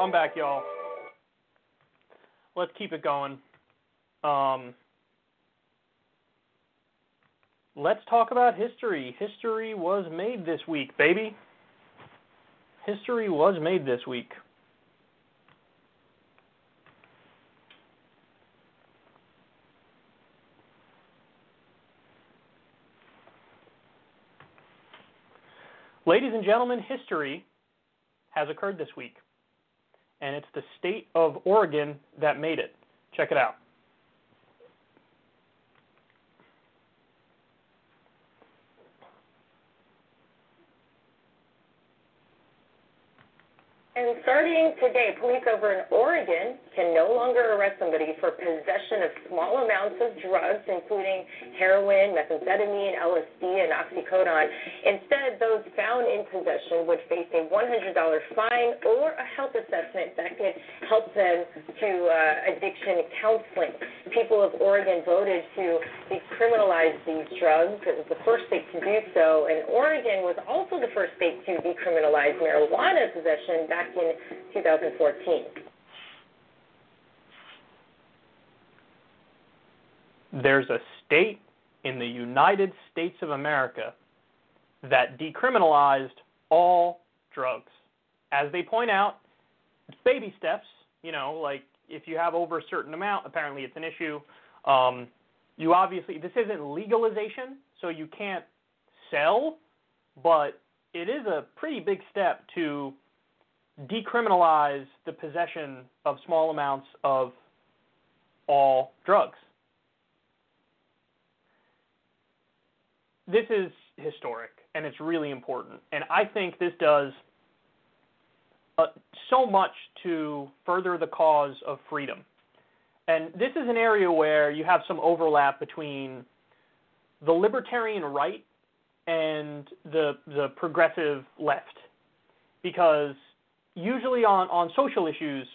I'm back, y'all. Let's keep it going. Um, let's talk about history. History was made this week, baby. History was made this week. Ladies and gentlemen, history has occurred this week, and it's the state of Oregon that made it. Check it out. And starting today, police over in Oregon can no longer arrest somebody for possession of small amounts of drugs, including heroin, methamphetamine, L S D, and oxycodone. Instead, those found in possession would face a one hundred dollars fine or a health assessment that could help them to uh, addiction counseling. People of Oregon voted to decriminalize these drugs. It was the first state to do so, and Oregon was also the first state to decriminalize marijuana possession back in twenty fourteen. There's a state in the United States of America that decriminalized all drugs. As they point out, it's baby steps. You know, like if you have over a certain amount, apparently it's an issue. Um, you obviously, this isn't legalization, so you can't sell, but it is a pretty big step to decriminalize the possession of small amounts of all drugs. This is historic, and it's really important. And I think this does uh, so much to further the cause of freedom. And this is an area where you have some overlap between the libertarian right and the the progressive left, because usually on, on social issues,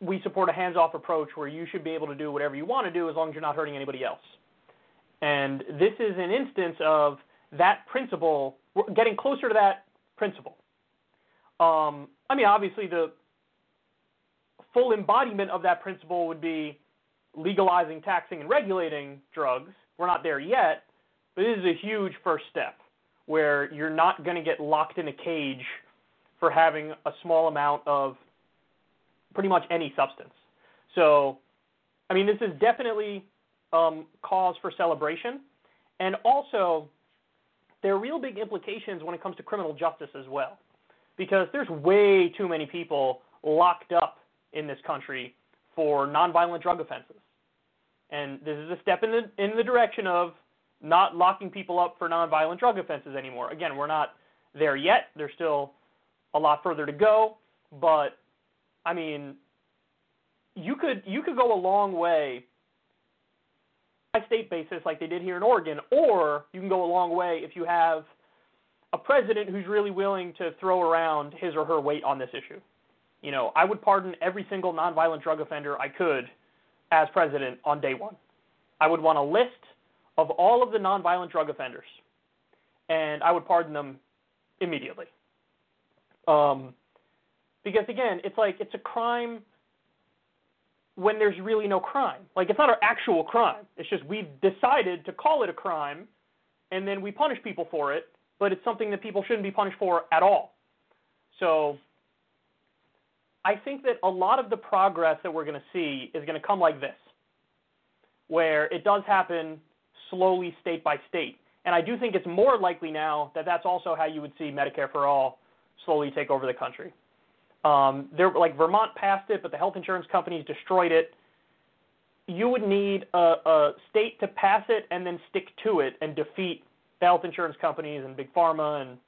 we support a hands-off approach where you should be able to do whatever you want to do as long as you're not hurting anybody else. And this is an instance of that principle, getting closer to that principle. Um, I mean, obviously, the full embodiment of that principle would be legalizing, taxing, and regulating drugs. We're not there yet, but this is a huge first step where you're not going to get locked in a cage for having a small amount of pretty much any substance. So, I mean, this is definitely um, cause for celebration. And also, there are real big implications when it comes to criminal justice as well, because there's way too many people locked up in this country for nonviolent drug offenses. And this is a step in the, in the direction of not locking people up for nonviolent drug offenses anymore. Again, we're not there yet. There's still a lot further to go, but I mean, you could you could go a long way by state basis, like they did here in Oregon, or you can go a long way if you have a president who's really willing to throw around his or her weight on this issue. You know, I would pardon every single nonviolent drug offender I could as president on day one. I would want a list of all of the nonviolent drug offenders, and I would pardon them immediately. Um, because again, it's like, it's a crime when there's really no crime. Like, it's not an actual crime. It's just, we've decided to call it a crime and then we punish people for it, but it's something that people shouldn't be punished for at all. So I think that a lot of the progress that we're going to see is going to come like this, where it does happen slowly, state by state. And I do think it's more likely now that that's also how you would see Medicare for All slowly take over the country. Um, they're, like Vermont passed it, but the health insurance companies destroyed it. You would need a, a state to pass it and then stick to it and defeat the health insurance companies and big pharma and,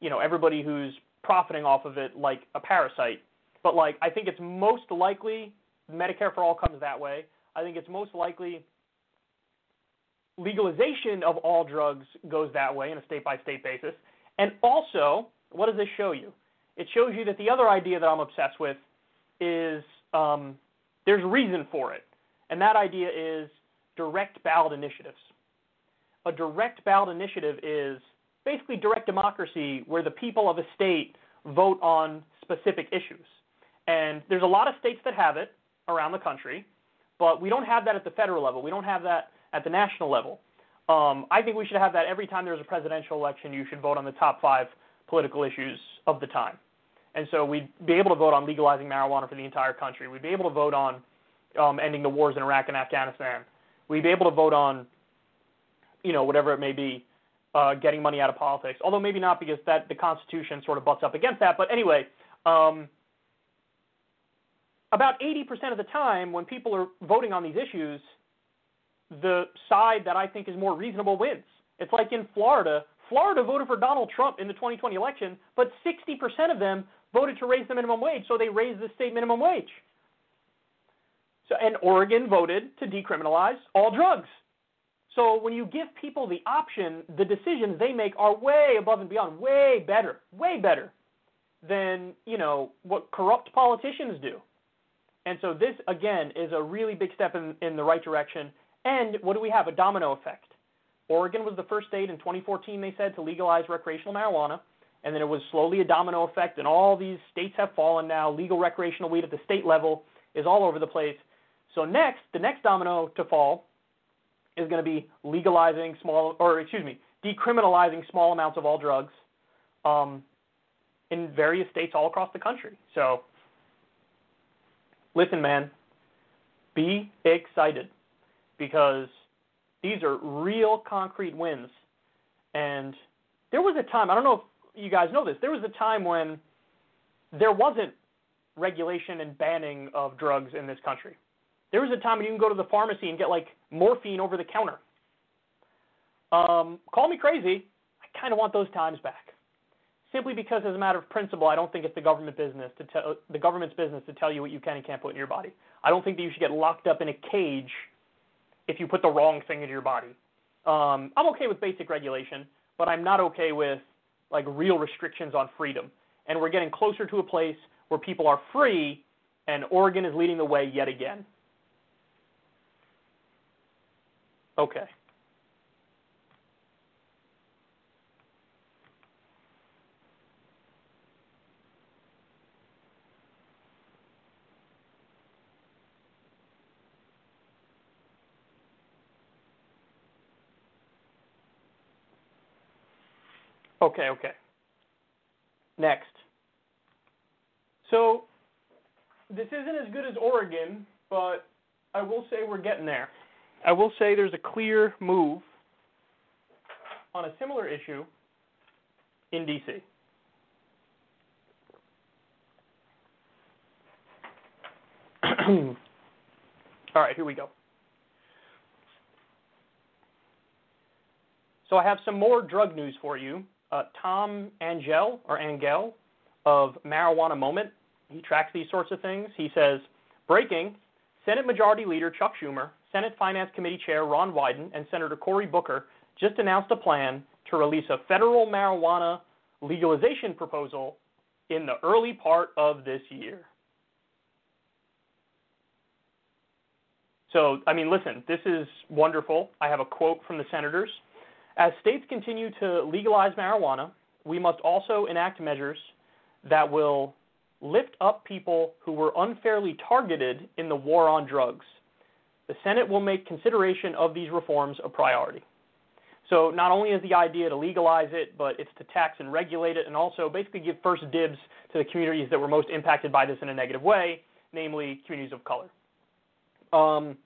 you know, everybody who's profiting off of it like a parasite. But like, I think it's most likely Medicare for All comes that way. I think it's most likely legalization of all drugs goes that way on a state-by-state basis. And also, what does this show you? It shows you that the other idea that I'm obsessed with is um, there's reason for it, and that idea is direct ballot initiatives. A direct ballot initiative is basically direct democracy where the people of a state vote on specific issues. And there's a lot of states that have it around the country, but we don't have that at the federal level. We don't have that at the national level. Um, I think we should have that every time there's a presidential election. You should vote on the top five political issues of the time. And so we'd be able to vote on legalizing marijuana for the entire country. We'd be able to vote on um, ending the wars in Iraq and Afghanistan. We'd be able to vote on, you know, whatever it may be, uh, getting money out of politics. Although maybe not, because that the Constitution sort of butts up against that. But anyway, um, about eighty percent of the time when people are voting on these issues, the side that I think is more reasonable wins. It's like in Florida. Florida voted for Donald Trump in the twenty twenty election, but sixty percent of them voted to raise the minimum wage, so they raised the state minimum wage. So, and Oregon voted to decriminalize all drugs. So when you give people the option, the decisions they make are way above and beyond, way better, way better than, you know, what corrupt politicians do. And so this, again, is a really big step in, in the right direction. And what do we have? A domino effect. Oregon was the first state in twenty fourteen, they said, to legalize recreational marijuana. And then it was slowly a domino effect, and all these states have fallen now. Legal recreational weed at the state level is all over the place. So next, the next domino to fall is going to be legalizing small, or excuse me, decriminalizing small amounts of all drugs um, in various states all across the country. So listen, man, be excited, because these are real concrete wins. And there was a time, I don't know if you guys know this, there was a time when there wasn't regulation and banning of drugs in this country. There was a time when you can go to the pharmacy and get, like, morphine over the counter. Um, call me crazy. I kind of want those times back, simply because, as a matter of principle, I don't think it's the government business to tell the government's business to tell you what you can and can't put in your body. I don't think that you should get locked up in a cage if you put the wrong thing into your body. Um, I'm okay with basic regulation, but I'm not okay with, like, real restrictions on freedom. And we're getting closer to a place where people are free, and Oregon is leading the way yet again. Okay. Okay, okay. Next. So this isn't as good as Oregon, but I will say we're getting there. I will say there's a clear move on a similar issue in D C All right, here we go. So I have some more drug news for you. Uh, Tom Angel, or Angel, of Marijuana Moment, he tracks these sorts of things. He says, breaking, Senate Majority Leader Chuck Schumer, Senate Finance Committee Chair Ron Wyden, and Senator Cory Booker just announced a plan to release a federal marijuana legalization proposal in the early part of this year. So, I mean, listen, this is wonderful. I have a quote from the senators. As states continue to legalize marijuana, we must also enact measures that will lift up people who were unfairly targeted in the war on drugs. The Senate will make consideration of these reforms a priority. So not only is the idea to legalize it, but it's to tax and regulate it, and also basically give first dibs to the communities that were most impacted by this in a negative way, namely communities of color. Um,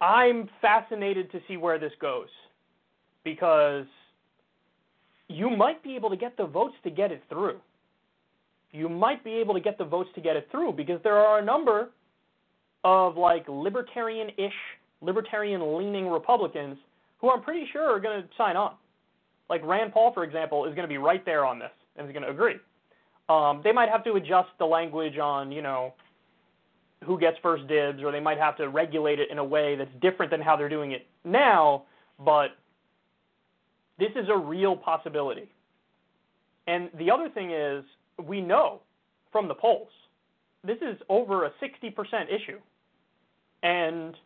I'm fascinated to see where this goes, because you might be able to get the votes to get it through. You might be able to get the votes to get it through because there are a number of, like, libertarian-ish, libertarian-leaning Republicans who I'm pretty sure are going to sign on. Like Rand Paul, for example, is going to be right there on this and is going to agree. Um, they might have to adjust the language on, you know, who gets first dibs, or they might have to regulate it in a way that's different than how they're doing it now, but this is a real possibility. And the other thing is, we know from the polls, this is over a sixty percent issue. And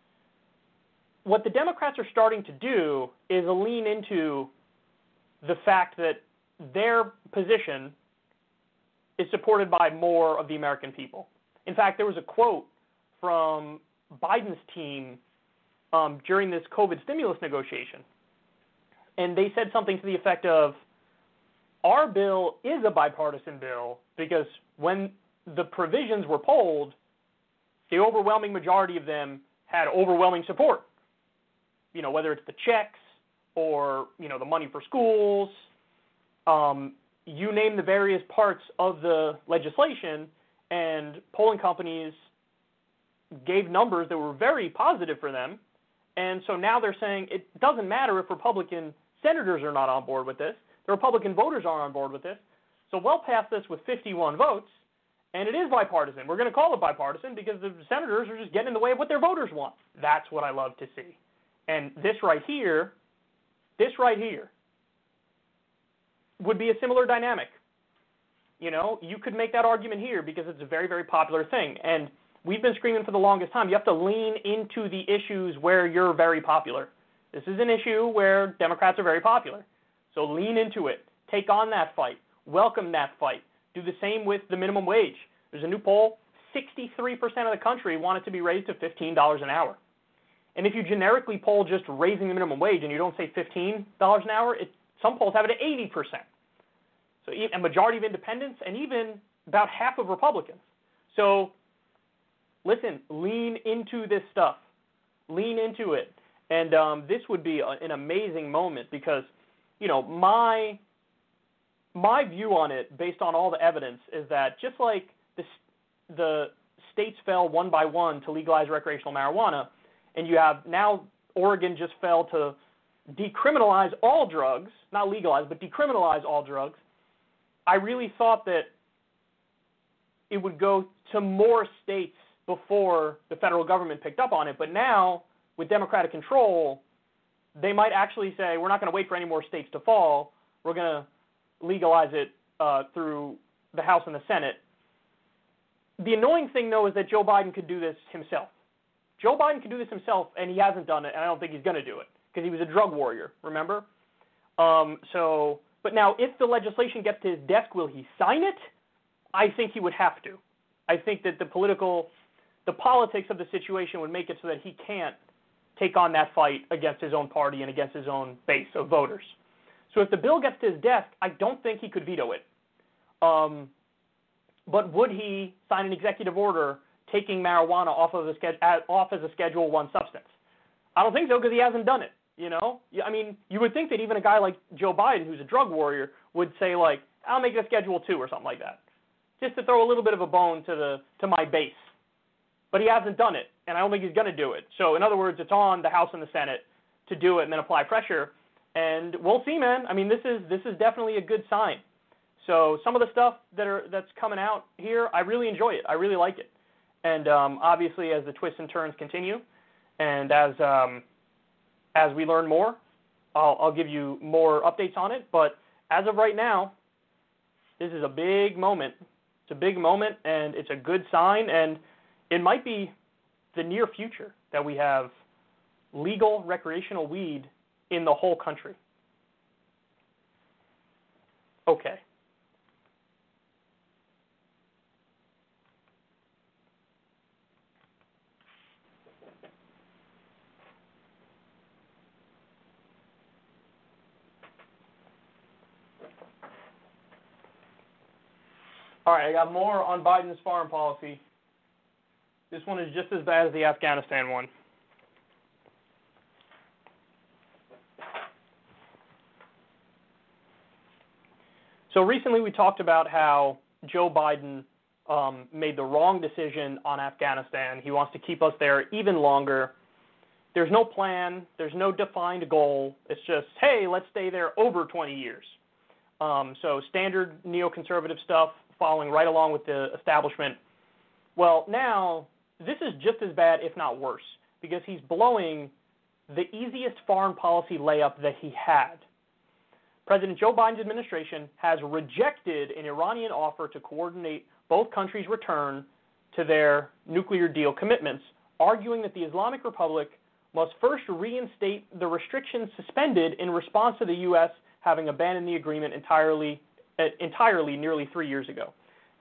what the Democrats are starting to do is lean into the fact that their position is supported by more of the American people. In fact, there was a quote from Biden's team um, during this COVID stimulus negotiation, and they said something to the effect of, our bill is a bipartisan bill because when the provisions were polled, the overwhelming majority of them had overwhelming support. You know, whether it's the checks or, you know, the money for schools, um, you name the various parts of the legislation, and polling companies gave numbers that were very positive for them. And so now they're saying it doesn't matter if Republican senators are not on board with this. The Republican voters are on board with this. So we'll pass this with fifty-one votes, and it is bipartisan. We're going to call it bipartisan because the senators are just getting in the way of what their voters want. That's what I love to see. And this right here, this right here would be a similar dynamic. You know, you could make that argument here because it's a very, very popular thing. And we've been screaming for the longest time, you have to lean into the issues where you're very popular. This is an issue where Democrats are very popular. So lean into it. Take on that fight. Welcome that fight. Do the same with the minimum wage. There's a new poll. sixty-three percent of the country want it to be raised to fifteen dollars an hour. And if you generically poll just raising the minimum wage and you don't say fifteen dollars an hour, it, some polls have it at eighty percent. So a majority of independents and even about half of Republicans. So listen, lean into this stuff. Lean into it. And um, this would be a, an amazing moment because, you know, my my view on it based on all the evidence is that just like the, the states fell one by one to legalize recreational marijuana, and you have now Oregon just fell to decriminalize all drugs, not legalize, but decriminalize all drugs, I really thought that it would go to more states before the federal government picked up on it. But now, with Democratic control, they might actually say, we're not going to wait for any more states to fall. We're going to legalize it uh, through the House and the Senate. The annoying thing, though, is that Joe Biden could do this himself. Joe Biden could do this himself, and he hasn't done it, and I don't think he's going to do it because he was a drug warrior, remember? Um, so... But now, if the legislation gets to his desk, will he sign it? I think he would have to. I think that the political, the politics of the situation would make it so that he can't take on that fight against his own party and against his own base of voters. So if the bill gets to his desk, I don't think he could veto it. Um, but would he sign an executive order taking marijuana off of the off as a Schedule one substance? I don't think so because he hasn't done it. You know, I mean, you would think that even a guy like Joe Biden, who's a drug warrior, would say, like, I'll make it a Schedule two or something like that, just to throw a little bit of a bone to the to my base. But he hasn't done it, and I don't think he's going to do it. So, in other words, it's on the House and the Senate to do it and then apply pressure. And we'll see, man. I mean, this is this is definitely a good sign. So some of the stuff that are that's coming out here, I really enjoy it. I really like it. And um, obviously, as the twists and turns continue, and as um, As we learn more, I'll, I'll give you more updates on it. But as of right now, this is a big moment. It's a big moment, and it's a good sign. And it might be the near future that we have legal recreational weed in the whole country. Okay. All right, I got more on Biden's foreign policy. This one is just as bad as the Afghanistan one. So recently we talked about how Joe Biden um, made the wrong decision on Afghanistan. He wants to keep us there even longer. There's no plan. There's no defined goal. It's just, hey, let's stay there over twenty years. Um, so standard neoconservative stuff, following right along with the establishment. Well, now, this is just as bad, if not worse, because he's blowing the easiest foreign policy layup that he had. President Joe Biden's administration has rejected an Iranian offer to coordinate both countries' return to their nuclear deal commitments, arguing that the Islamic Republic must first reinstate the restrictions suspended in response to the U S having abandoned the agreement entirely entirely nearly three years ago.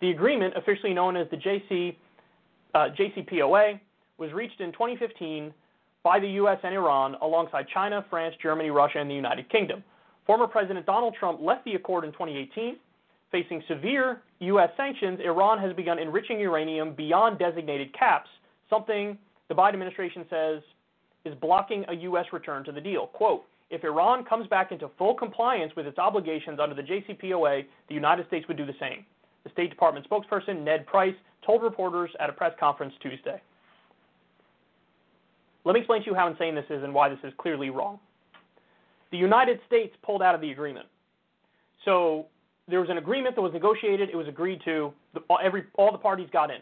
The agreement, officially known as the J C, uh, J C P O A, was reached in twenty fifteen by the U S and Iran alongside China, France, Germany, Russia, and the United Kingdom. Former President Donald Trump left the accord in twenty eighteen. Facing severe U S sanctions, Iran has begun enriching uranium beyond designated caps, something the Biden administration says is blocking a U S return to the deal. Quote, if Iran comes back into full compliance with its obligations under the J C P O A, the United States would do the same. The State Department spokesperson, Ned Price, told reporters at a press conference Tuesday. Let me explain to you how insane this is and why this is clearly wrong. The United States pulled out of the agreement. So there was an agreement that was negotiated. It was agreed to. The, every, all the parties got in.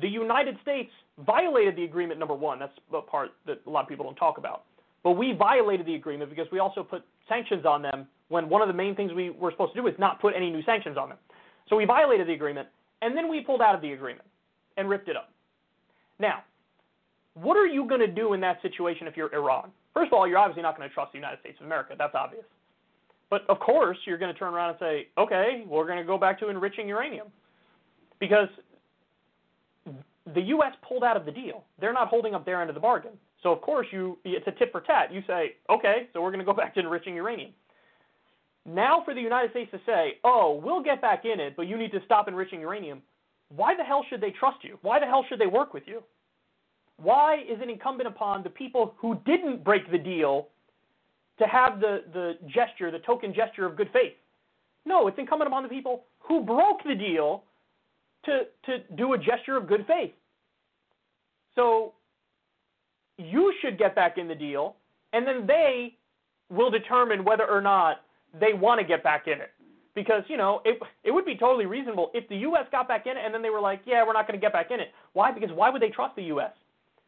The United States violated the agreement, number one. That's the part that a lot of people don't talk about. But we violated the agreement because we also put sanctions on them when one of the main things we were supposed to do was not put any new sanctions on them. So we violated the agreement, and then we pulled out of the agreement and ripped it up. Now, what are you going to do in that situation if you're Iran? First of all, you're obviously not going to trust the United States of America. That's obvious. But, of course, you're going to turn around and say, okay, we're going to go back to enriching uranium because the U S pulled out of the deal. They're not holding up their end of the bargain. So, of course, you it's a tit for tat. You say, okay, so we're going to go back to enriching uranium. Now for the United States to say, oh, we'll get back in it, but you need to stop enriching uranium, why the hell should they trust you? Why the hell should they work with you? Why is it incumbent upon the people who didn't break the deal to have the, the gesture, the token gesture of good faith? No, it's incumbent upon the people who broke the deal to, to do a gesture of good faith. So you should get back in the deal, and then they will determine whether or not they want to get back in it. Because, you know, it it would be totally reasonable if the U S got back in it and then they were like, yeah, we're not going to get back in it. Why? Because why would they trust the U S?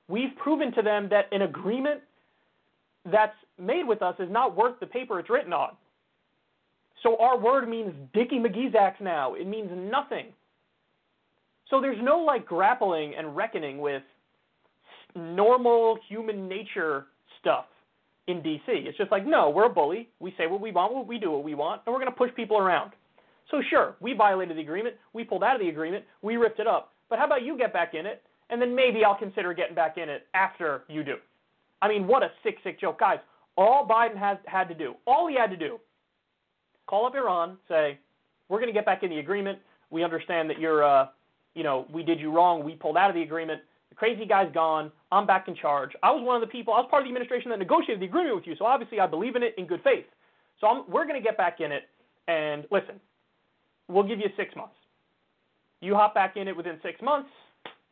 We've proven to them that an agreement that's made with us is not worth the paper it's written on. So our word means Dickie McGee's axe now. It means nothing. So there's no, like, grappling and reckoning with normal human nature stuff in D C. It's just like, no, we're a bully. We say what we want, we do what we want, and we're going to push people around. So sure, we violated the agreement. We pulled out of the agreement. We ripped it up. But how about you get back in it, and then maybe I'll consider getting back in it after you do. I mean, what a sick, sick joke. Guys, all Biden has had to do, all he had to do, call up Iran, say, we're going to get back in the agreement. We understand that you're, uh, you know, we did you wrong. We pulled out of the agreement. The crazy guy's gone. I'm back in charge. I was one of the people, I was part of the administration that negotiated the agreement with you, so obviously I believe in it in good faith. So I'm, we're going to get back in it, and listen, we'll give you six months. You hop back in it within six months,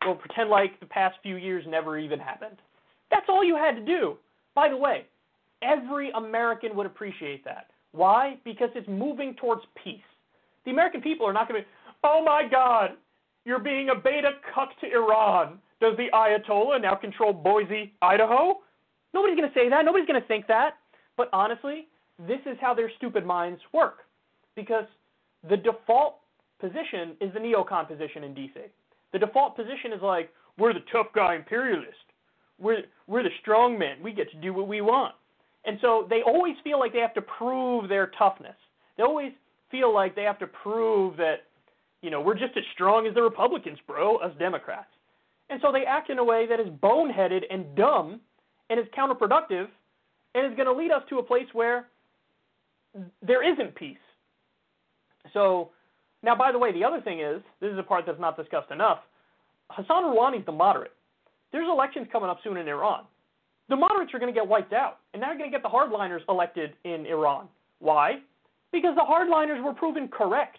we'll pretend like the past few years never even happened. That's all you had to do. By the way, every American would appreciate that. Why? Because it's moving towards peace. The American people are not going to be, oh my God, you're being a beta cuck to Iran. Does the Ayatollah now control Boise, Idaho? Nobody's going to say that. Nobody's going to think that. But honestly, this is how their stupid minds work, because the default position is the neocon position in D C. The default position is like, we're the tough guy imperialist. We're, we're the strong men. We get to do what we want. And so they always feel like they have to prove their toughness. They always feel like they have to prove that, you know, we're just as strong as the Republicans, bro, us Democrats. And so they act in a way that is boneheaded and dumb and is counterproductive and is going to lead us to a place where there isn't peace. So now, by the way, the other thing is, this is a part that's not discussed enough, Hassan Rouhani's the moderate. There's elections coming up soon in Iran. The moderates are going to get wiped out, and now you're going to get the hardliners elected in Iran. Why? Because the hardliners were proven correct.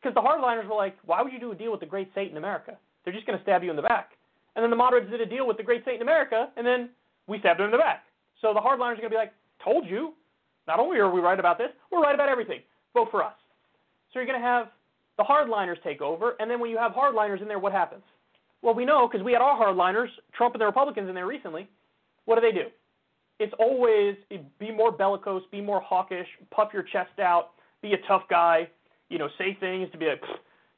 Because the hardliners were like, why would you do a deal with the great state in America? They're just going to stab you in the back. And then the moderates did a deal with the great state in America, and then we stabbed them in the back. So the hardliners are going to be like, told you, not only are we right about this, we're right about everything. Vote for us. So you're going to have the hardliners take over, and then when you have hardliners in there, what happens? Well, we know because we had our hardliners, Trump and the Republicans, in there recently. What do they do? It's always be more bellicose, be more hawkish, puff your chest out, be a tough guy, you know, say things to be a,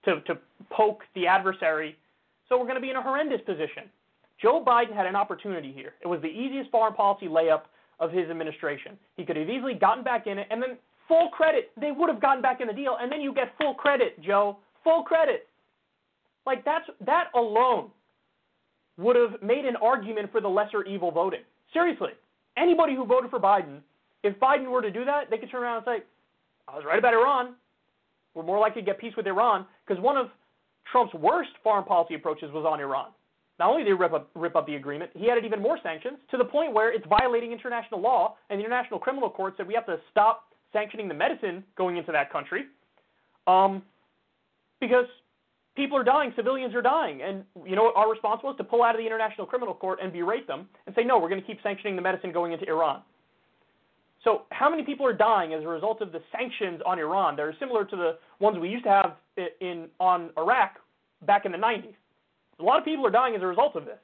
to, to poke the adversary. So we're going to be in a horrendous position. Joe Biden had an opportunity here. It was the easiest foreign policy layup of his administration. He could have easily gotten back in it, and then full credit, they would have gotten back in the deal, and then you get full credit, Joe, full credit. Like that's that alone would have made an argument for the lesser evil voting. Seriously, anybody who voted for Biden, if Biden were to do that, they could turn around and say, I was right about Iran. We're more likely to get peace with Iran, because one of Trump's worst foreign policy approaches was on Iran. Not only did he rip up, rip up the agreement, he added even more sanctions to the point where it's violating international law, and the International Criminal Court said we have to stop sanctioning the medicine going into that country um, because people are dying, civilians are dying, and you know what our response was? To pull out of the International Criminal Court and berate them and say, no, we're going to keep sanctioning the medicine going into Iran. So how many people are dying as a result of the sanctions on Iran? They're similar to the ones we used to have in, in on Iraq back in the nineties. A lot of people are dying as a result of this.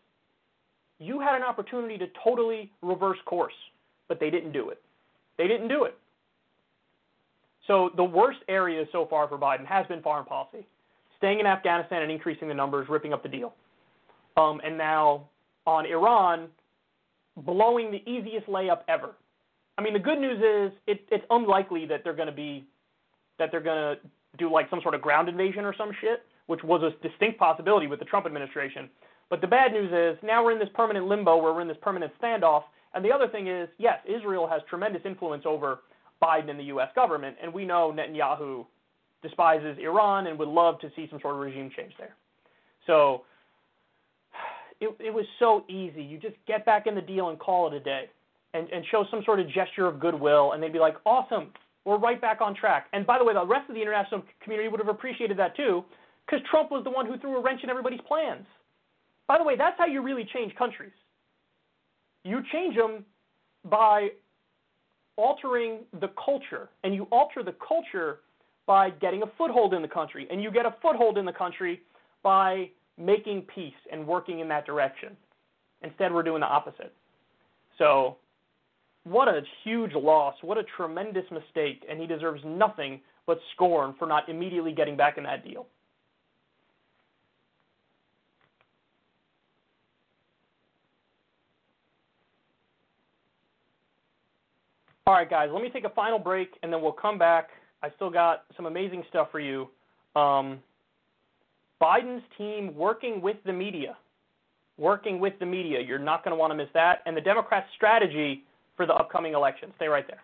You had an opportunity to totally reverse course, but they didn't do it. They didn't do it. So the worst area so far for Biden has been foreign policy, staying in Afghanistan and increasing the numbers, ripping up the deal. Um, and now on Iran, blowing the easiest layup ever. I mean, the good news is it, it's unlikely that they're going to be that they're going to do like some sort of ground invasion or some shit, which was a distinct possibility with the Trump administration. But the bad news is now we're in this permanent limbo where we're in this permanent standoff. And the other thing is, yes, Israel has tremendous influence over Biden and the U S government, and we know Netanyahu despises Iran and would love to see some sort of regime change there. So it, it was so easy. You just get back in the deal and call it a day. And, and show some sort of gesture of goodwill, and they'd be like, awesome, we're right back on track. And by the way, the rest of the international community would have appreciated that too, because Trump was the one who threw a wrench in everybody's plans. By the way, that's how you really change countries. You change them by altering the culture, and you alter the culture by getting a foothold in the country, and you get a foothold in the country by making peace and working in that direction. Instead, we're doing the opposite. So what a huge loss, what a tremendous mistake, and he deserves nothing but scorn for not immediately getting back in that deal. All right, guys, let me take a final break, and then we'll come back. I still got some amazing stuff for you. Um, Biden's team working with the media, working with the media. You're not going to want to miss that, and the Democrats' strategy for the upcoming election. Stay right there.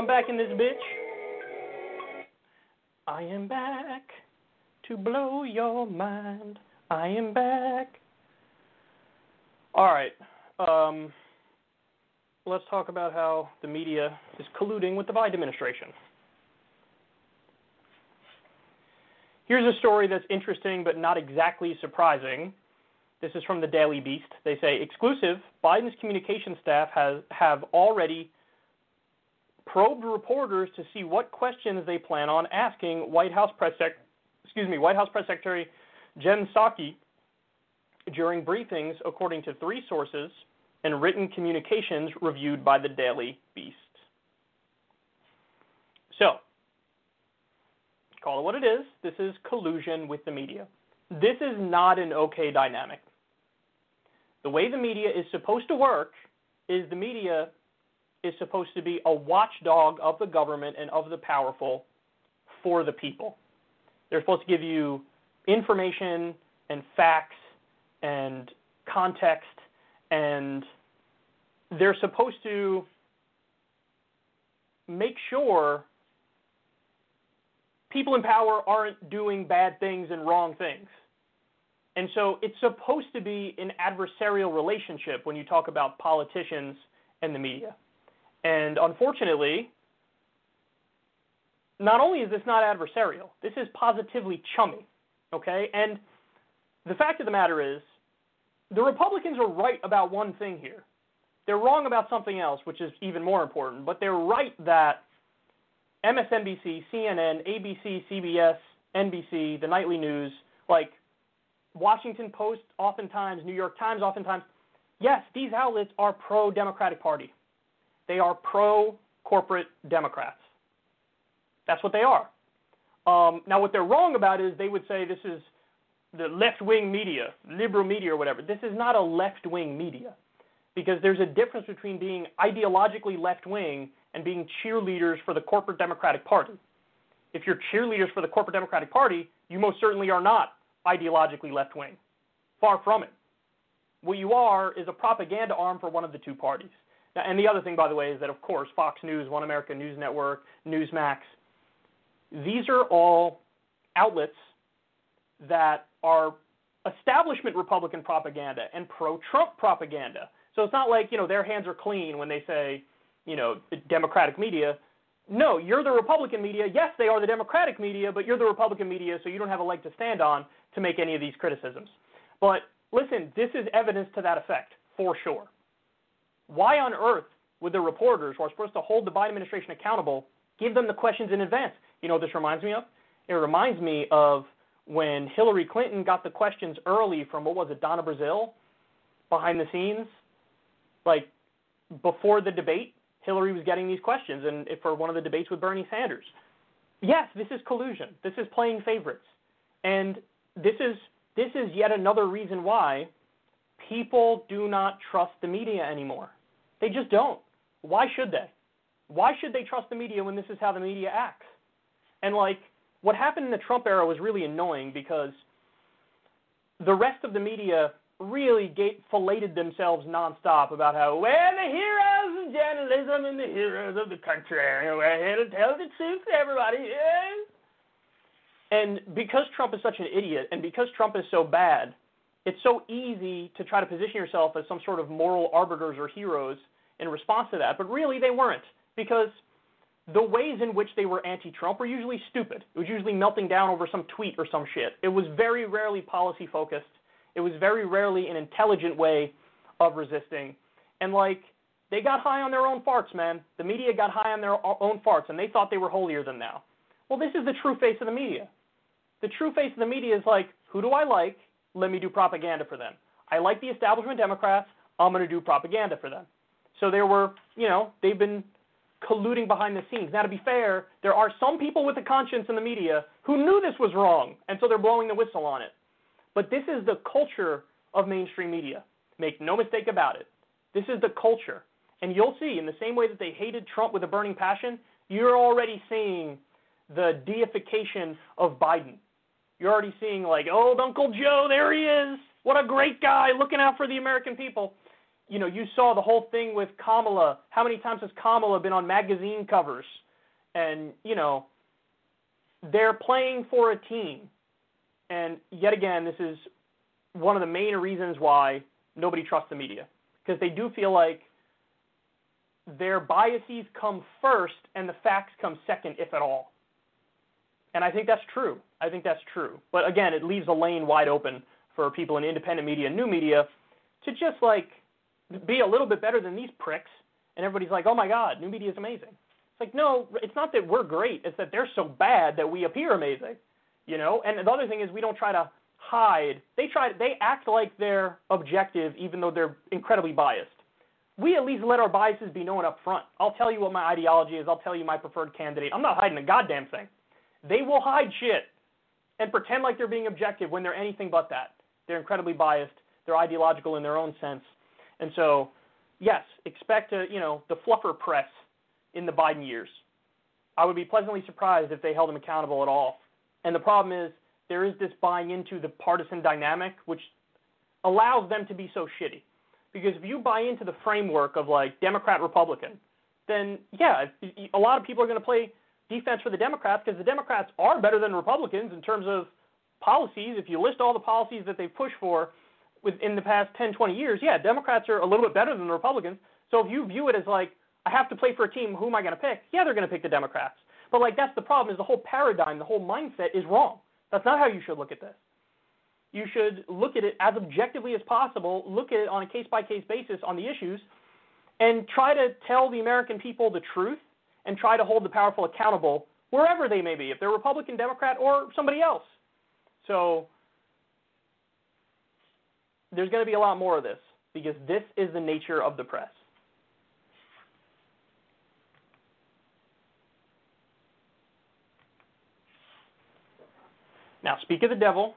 I'm back in this bitch. I am back to blow your mind. I am back. All right. Um, let's talk about how the media is colluding with the Biden administration. Here's a story that's interesting but not exactly surprising. This is from the Daily Beast. They say, exclusive, Biden's communication staff has have already probed reporters to see what questions they plan on asking White House Press Sec- excuse me, White House Press Secretary Jen Psaki during briefings, according to three sources and written communications reviewed by the Daily Beast. So, call it what it is. This is collusion with the media. This is not an okay dynamic. The way the media is supposed to work is the media is supposed to be a watchdog of the government and of the powerful for the people. They're supposed to give you information and facts and context, and they're supposed to make sure people in power aren't doing bad things and wrong things. And so it's supposed to be an adversarial relationship when you talk about politicians and the media. And unfortunately, not only is this not adversarial, this is positively chummy, okay? And the fact of the matter is, the Republicans are right about one thing here. They're wrong about something else, which is even more important, but they're right that M S N B C, C N N, A B C, C B S, N B C, the nightly news, like Washington Post oftentimes, New York Times oftentimes, yes, these outlets are pro-Democratic Party. They are pro-corporate Democrats. That's what they are. Um, now, what they're wrong about is they would say this is the left-wing media, liberal media or whatever. This is not a left-wing media because there's a difference between being ideologically left-wing and being cheerleaders for the corporate Democratic Party. If you're cheerleaders for the corporate Democratic Party, you most certainly are not ideologically left-wing. Far from it. What you are is a propaganda arm for one of the two parties. Now, and the other thing, by the way, is that, of course, Fox News, One American News Network, Newsmax, these are all outlets that are establishment Republican propaganda and pro-Trump propaganda. So it's not like, you know, their hands are clean when they say, you know, Democratic media. No, you're the Republican media. Yes, they are the Democratic media, but you're the Republican media, so you don't have a leg to stand on to make any of these criticisms. But listen, this is evidence to that effect, for sure. Why on earth would the reporters who are supposed to hold the Biden administration accountable give them the questions in advance? You know what this reminds me of? It reminds me of when Hillary Clinton got the questions early from, what was it, Donna Brazile, behind the scenes, like before the debate. Hillary was getting these questions and for one of the debates with Bernie Sanders. Yes, this is collusion. This is playing favorites. And this is this is yet another reason why people do not trust the media anymore. They just don't. Why should they? Why should they trust the media when this is how the media acts? And, like, what happened in the Trump era was really annoying because the rest of the media really filleted themselves nonstop about how, well, the heroes of journalism and the heroes of the country, we're here to tell the truth to everybody. Yes. And because Trump is such an idiot and because Trump is so bad, it's so easy to try to position yourself as some sort of moral arbiters or heroes in response to that. But really they weren't, because the ways in which they were anti-Trump were usually stupid. It was usually melting down over some tweet or some shit. It was very rarely policy-focused. It was very rarely an intelligent way of resisting. And, like, they got high on their own farts, man. The media got high on their own farts, and they thought they were holier than thou. Well, this is the true face of the media. The true face of the media is like, who do I like? Let me do propaganda for them. I like the establishment Democrats. I'm going to do propaganda for them. So there were, you know, they've been colluding behind the scenes. Now, to be fair, there are some people with a conscience in the media who knew this was wrong, and so they're blowing the whistle on it. But this is the culture of mainstream media. Make no mistake about it. This is the culture. And you'll see, in the same way that they hated Trump with a burning passion, you're already seeing the deification of Biden. You're already seeing, like, old Uncle Joe, there he is. What a great guy looking out for the American people. you know, you saw the whole thing with Kamala. How many times has Kamala been on magazine covers? And, you know, they're playing for a team. And yet again, this is one of the main reasons why nobody trusts the media, because they do feel like their biases come first and the facts come second, if at all. And I think that's true. I think that's true. But again, it leaves a lane wide open for people in independent media and new media to just, like, be a little bit better than these pricks. And everybody's like, oh, my God, new media is amazing. It's like, no, it's not that we're great. It's that they're so bad that we appear amazing, you know. And the other thing is we don't try to hide. They try. They act like they're objective even though they're incredibly biased. We at least let our biases be known up front. I'll tell you what my ideology is. I'll tell you my preferred candidate. I'm not hiding a goddamn thing. They will hide shit and pretend like they're being objective when they're anything but that. They're incredibly biased. They're ideological in their own sense. And so, yes, expect a, you know, the fluffer press in the Biden years. I would be pleasantly surprised if they held him accountable at all. And the problem is there is this buying into the partisan dynamic, which allows them to be so shitty. Because if you buy into the framework of, like, Democrat-Republican, then, yeah, a lot of people are going to play defense for the Democrats because the Democrats are better than Republicans in terms of policies. If you list all the policies that they've pushed for within the past ten, twenty years, yeah, Democrats are a little bit better than the Republicans. So if you view it as, like, I have to play for a team, who am I going to pick? Yeah, they're going to pick the Democrats. But, like, that's the problem, is the whole paradigm, the whole mindset is wrong. That's not how you should look at this. You should look at it as objectively as possible, look at it on a case-by-case basis on the issues, and try to tell the American people the truth and try to hold the powerful accountable wherever they may be, if they're Republican, Democrat, or somebody else. So there's going to be a lot more of this because this is the nature of the press. Now, speak of the devil.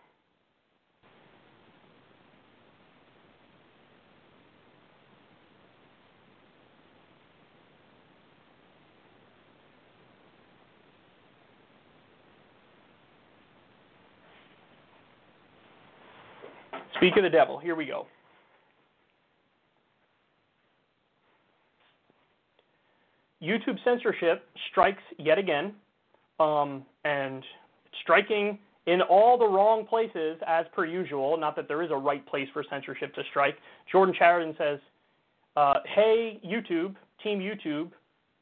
Speak of the devil. Here we go. YouTube censorship strikes yet again, um, and striking in all the wrong places as per usual. Not that there is a right place for censorship to strike. Jordan Chariton says, uh, hey, YouTube, Team YouTube.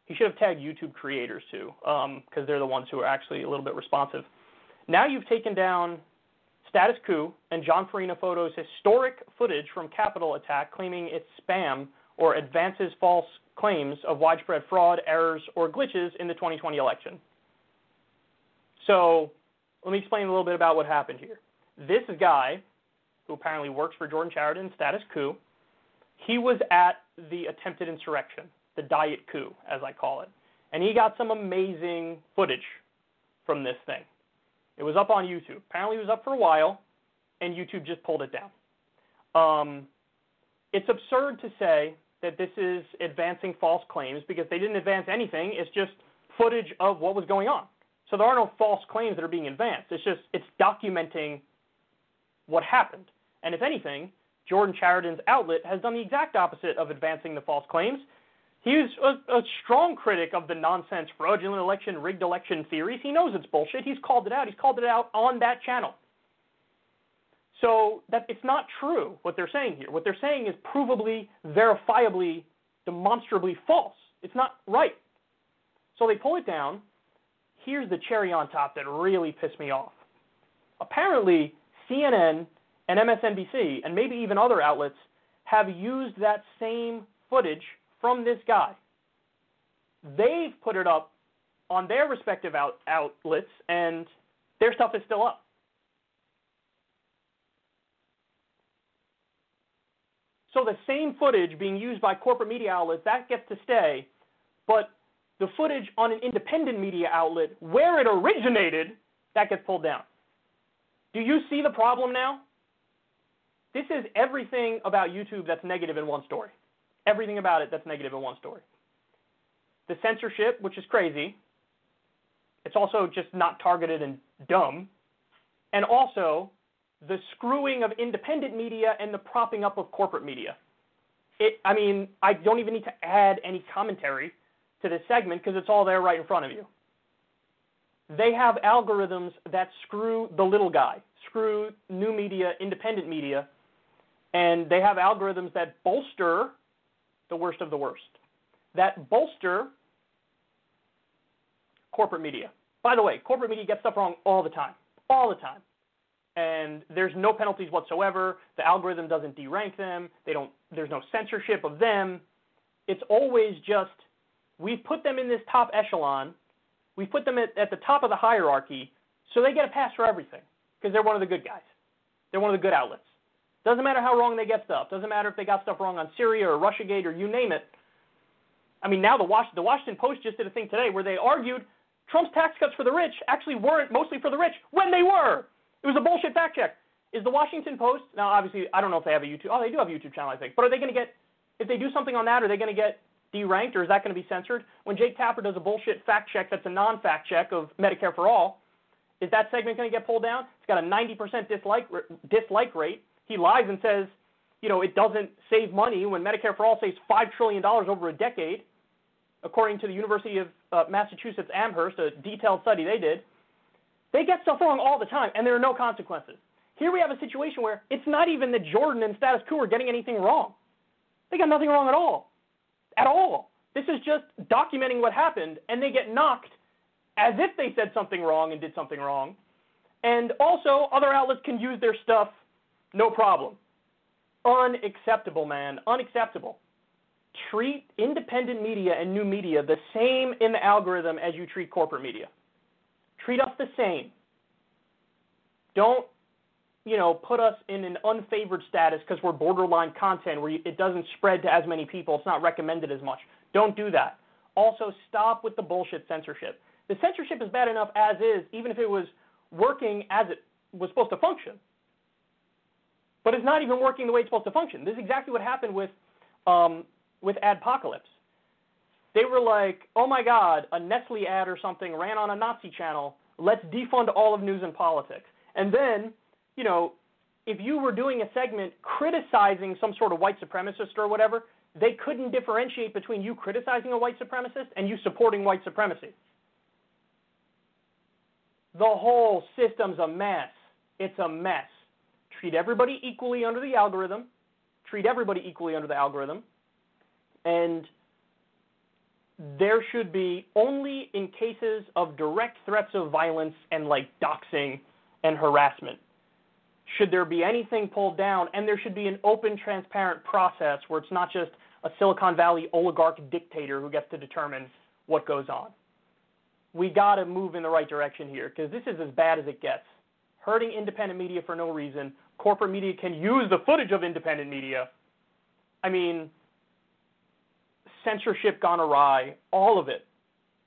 He should have tagged YouTube creators too, um, because they're the ones who are actually a little bit responsive. Now you've taken down Status Coup and John Farina Photo's historic footage from Capitol attack, claiming it's spam or advances false claims of widespread fraud, errors, or glitches in the twenty twenty election. So let me explain a little bit about what happened here. This guy, who apparently works for Jordan Chariton, Status Coup, he was at the attempted insurrection, the Diet Coup, as I call it, and he got some amazing footage from this thing. It was up on YouTube. Apparently it was up for a while, and YouTube just pulled it down. Um, it's absurd to say that this is advancing false claims because they didn't advance anything. It's just footage of what was going on. So there are no false claims that are being advanced. It's just it's documenting what happened. And if anything, Jordan Chariton's outlet has done the exact opposite of advancing the false claims. He was a, a strong critic of the nonsense, fraudulent election, rigged election theories. He knows it's bullshit. He's called it out. He's called it out on that channel. So that it's not true what they're saying here. What they're saying is provably, verifiably, demonstrably false. It's not right. So they pull it down. Here's the cherry on top that really pissed me off. Apparently, C N N and M S N B C and maybe even other outlets have used that same footage from this guy. They've put it up on their respective out, outlets, and their stuff is still up. So the same footage being used by corporate media outlets, that gets to stay, but the footage on an independent media outlet, where it originated, that gets pulled down. Do you see the problem now? This is everything about YouTube that's negative in one story. Everything about it that's negative in one story. The censorship, which is crazy. It's also just not targeted and dumb. And also, the screwing of independent media and the propping up of corporate media. it, I mean, I don't even need to add any commentary to this segment because it's all there right in front of you. They have algorithms that screw the little guy, screw new media, independent media, and they have algorithms that bolster the worst of the worst, that bolster corporate media. By the way, corporate media gets stuff wrong all the time, all the time. And there's no penalties whatsoever. The algorithm doesn't derank them. They don't. There's no censorship of them. It's always just, we put them in this top echelon. We put them at, at the top of the hierarchy, so they get a pass for everything because they're one of the good guys. They're one of the good outlets. Doesn't matter how wrong they get stuff. Doesn't matter if they got stuff wrong on Syria or Russiagate or you name it. I mean, now the, Was- the Washington Post just did a thing today where they argued Trump's tax cuts for the rich actually weren't mostly for the rich when they were. It was a bullshit fact check. Is the Washington Post, now obviously I don't know if they have a YouTube, oh they do have a YouTube channel I think, but are they going to get, if they do something on that, are they going to get deranked or is that going to be censored? When Jake Tapper does a bullshit fact check that's a non-fact check of Medicare for All, is that segment going to get pulled down? It's got a ninety percent dislike dislike rate. He lies and says, you know, it doesn't save money when Medicare for All saves five trillion dollars over a decade, according to the University of uh, Massachusetts Amherst, a detailed study they did. They get stuff wrong all the time, and there are no consequences. Here we have a situation where it's not even that Jordan and Status Coup are getting anything wrong. They got nothing wrong at all. At all. This is just documenting what happened, and they get knocked as if they said something wrong and did something wrong. And also, other outlets can use their stuff, no problem. Unacceptable, man. Unacceptable. Treat independent media and new media the same in the algorithm as you treat corporate media. Treat us the same. Don't, you know, put us in an unfavored status because we're borderline content where it doesn't spread to as many people. It's not recommended as much. Don't do that. Also, stop with the bullshit censorship. The censorship is bad enough as is, even if it was working as it was supposed to function. But it's not even working the way it's supposed to function. This is exactly what happened with, um, with Adpocalypse. They were like, oh my God, a Nestle ad or something ran on a Nazi channel. Let's defund all of news and politics. And then, you know, if you were doing a segment criticizing some sort of white supremacist or whatever, they couldn't differentiate between you criticizing a white supremacist and you supporting white supremacy. The whole system's a mess. It's a mess. Treat everybody equally under the algorithm. Treat everybody equally under the algorithm. And there should be only in cases of direct threats of violence and like doxing and harassment should there be anything pulled down, and there should be an open, transparent process where it's not just a Silicon Valley oligarch dictator who gets to determine what goes on. We got to move in the right direction here because this is as bad as it gets. Hurting independent media for no reason. Corporate media can use the footage of independent media. I mean, censorship gone awry, all of it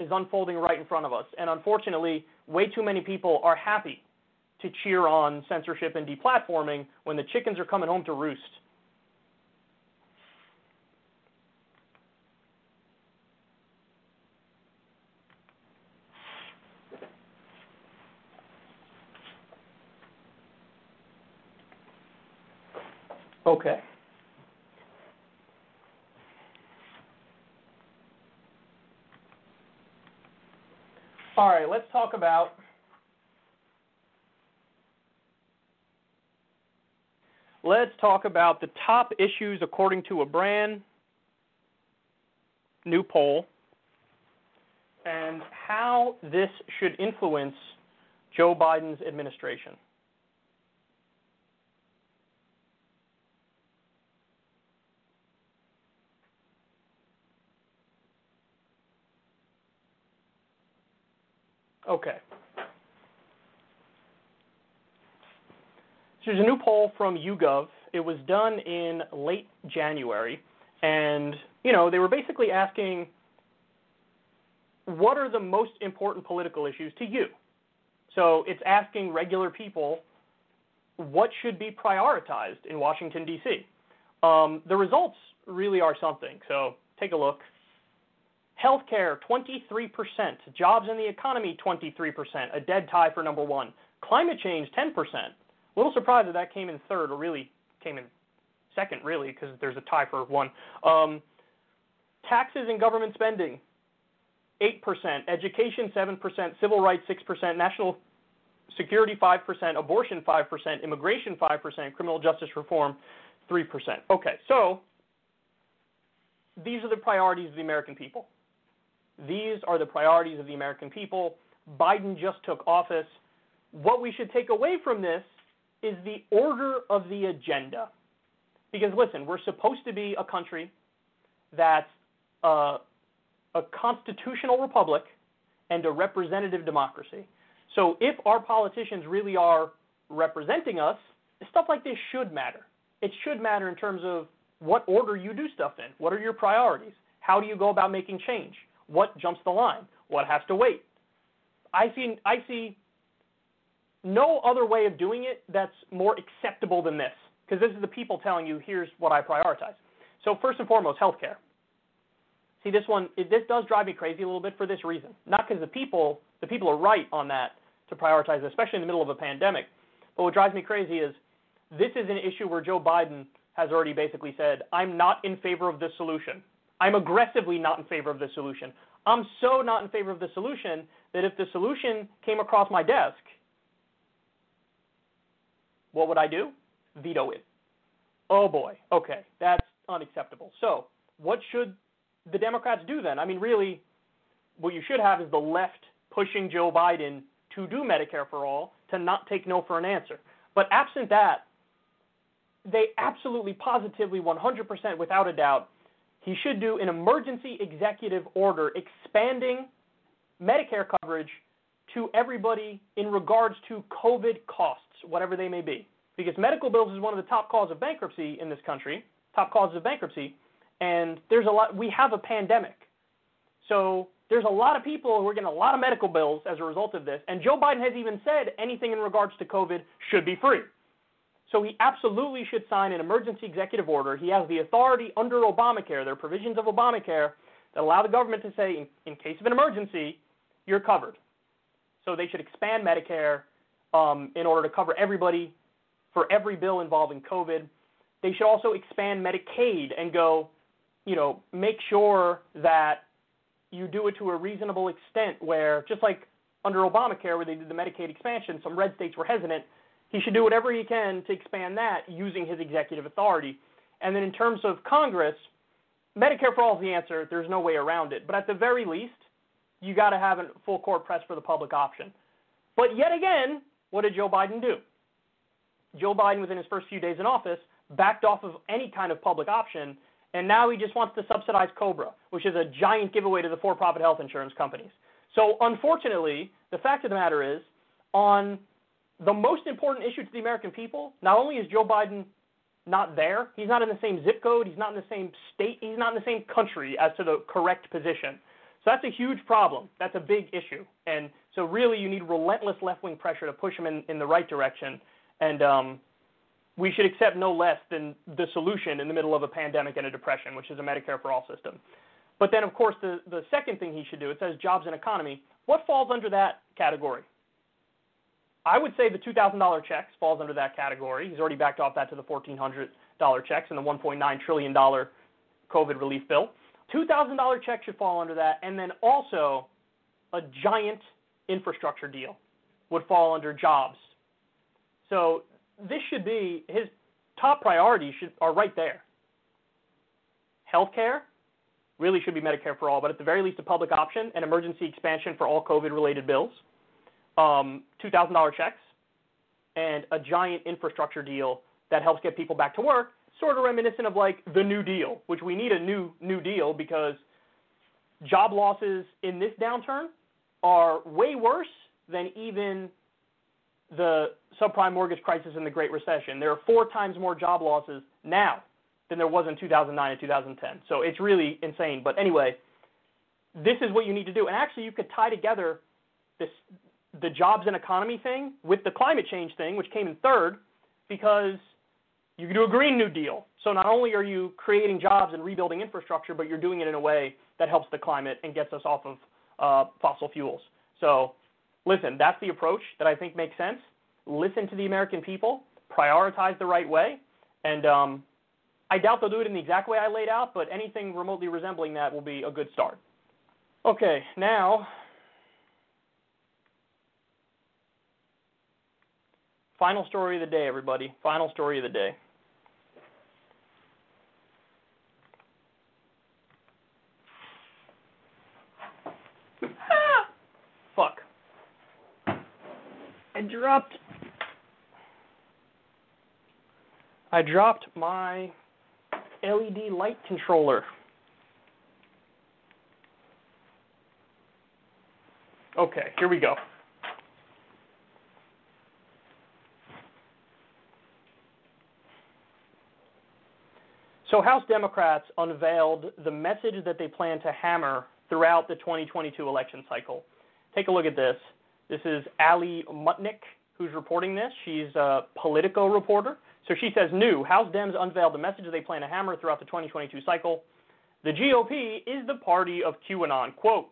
is unfolding right in front of us. And unfortunately, way too many people are happy to cheer on censorship and deplatforming when the chickens are coming home to roost. Okay. All right, let's talk about let's talk about the top issues according to a brand new poll and how this should influence Joe Biden's administration. Okay. So there's a new poll from YouGov. It was done in late January. And, you know, they were basically asking, what are the most important political issues to you? So it's asking regular people, what should be prioritized in Washington, D C? Um, the results really are something. So take a look. Healthcare, twenty-three percent. Jobs in the economy, twenty-three percent. A dead tie for number one. Climate change, ten percent. A little surprised that that came in third, or really came in second, really, because there's a tie for one. Um, taxes and government spending, eight percent. Education, seven percent. Civil rights, six percent. National security, five percent. Abortion, five percent. Immigration, five percent. Criminal justice reform, three percent. Okay, so these are the priorities of the American people. These are the priorities of the American people. Biden just took office. What we should take away from this is the order of the agenda. Because, listen, we're supposed to be a country that's uh, a constitutional republic and a representative democracy. So if our politicians really are representing us, stuff like this should matter. It should matter in terms of what order you do stuff in. What are your priorities? How do you go about making change? What jumps the line? What has to wait? I see, I see no other way of doing it that's more acceptable than this, because this is the people telling you, here's what I prioritize. So first and foremost, healthcare. See, this one, it, this does drive me crazy a little bit for this reason. Not because the people, the people are right on that to prioritize it, especially in the middle of a pandemic. But what drives me crazy is this is an issue where Joe Biden has already basically said, I'm not in favor of this solution. I'm aggressively not in favor of the solution. I'm so not in favor of the solution that if the solution came across my desk, what would I do? Veto it. Oh, boy. Okay, that's unacceptable. So what should the Democrats do then? I mean, really, what you should have is the left pushing Joe Biden to do Medicare for All, to not take no for an answer. But absent that, they absolutely, positively, one hundred percent, without a doubt, he should do an emergency executive order expanding Medicare coverage to everybody in regards to COVID costs, whatever they may be. Because medical bills is one of the top cause of bankruptcy in this country, top causes of bankruptcy, and there's a lot. We have a pandemic. So there's a lot of people who are getting a lot of medical bills as a result of this, and Joe Biden has even said anything in regards to COVID should be free. So he absolutely should sign an emergency executive order. He has the authority under Obamacare. There are provisions of Obamacare that allow the government to say, in, in case of an emergency, you're covered. So they should expand Medicare um, in order to cover everybody for every bill involving COVID. They should also expand Medicaid and go, you know, make sure that you do it to a reasonable extent where, just like under Obamacare where they did the Medicaid expansion, some red states were hesitant. He should do whatever he can to expand that using his executive authority. And then in terms of Congress, Medicare for All is the answer. There's no way around it. But at the very least, you got to have a full court press for the public option. But yet again, what did Joe Biden do? Joe Biden, within his first few days in office, backed off of any kind of public option, and now he just wants to subsidize COBRA, which is a giant giveaway to the for-profit health insurance companies. So unfortunately, the fact of the matter is, on the most important issue to the American people, not only is Joe Biden not there, he's not in the same zip code, he's not in the same state, he's not in the same country as to the correct position. So that's a huge problem. That's a big issue. And so really you need relentless left-wing pressure to push him in, in the right direction. And um, we should accept no less than the solution in the middle of a pandemic and a depression, which is a Medicare for All system. But then, of course, the, the second thing he should do, it says jobs and economy. What falls under that category? I would say the two thousand dollars checks falls under that category. He's already backed off that to the one thousand four hundred dollars checks and the one point nine trillion dollars COVID relief bill. two thousand dollars checks should fall under that, and then also a giant infrastructure deal would fall under jobs. So this should be his top priorities should, are right there. Healthcare really should be Medicare for All, but at the very least a public option and emergency expansion for all COVID-related bills. Um, two thousand dollars checks, and a giant infrastructure deal that helps get people back to work, sort of reminiscent of like the New Deal, which we need a new New Deal because job losses in this downturn are way worse than even the subprime mortgage crisis and the Great Recession. There are four times more job losses now than there was in two thousand nine and two thousand ten. So it's really insane. But anyway, this is what you need to do. And actually you could tie together this – the jobs and economy thing with the climate change thing, which came in third, because you can do a Green New Deal. So not only are you creating jobs and rebuilding infrastructure, but you're doing it in a way that helps the climate and gets us off of uh, fossil fuels. So listen, that's the approach that I think makes sense. Listen to the American people, prioritize the right way, and um, I doubt they'll do it in the exact way I laid out, but anything remotely resembling that will be a good start. Okay, now, final story of the day, everybody. Final story of the day. Fuck. I dropped... I dropped my L E D light controller. Okay, here we go. So House Democrats unveiled the message that they plan to hammer throughout the twenty twenty-two election cycle. Take a look at this. This is Ali Mutnick, who's reporting this. She's a Politico reporter. So she says, new, House Dems unveiled the message they plan to hammer throughout the twenty twenty-two cycle. The G O P is the party of QAnon. Quote,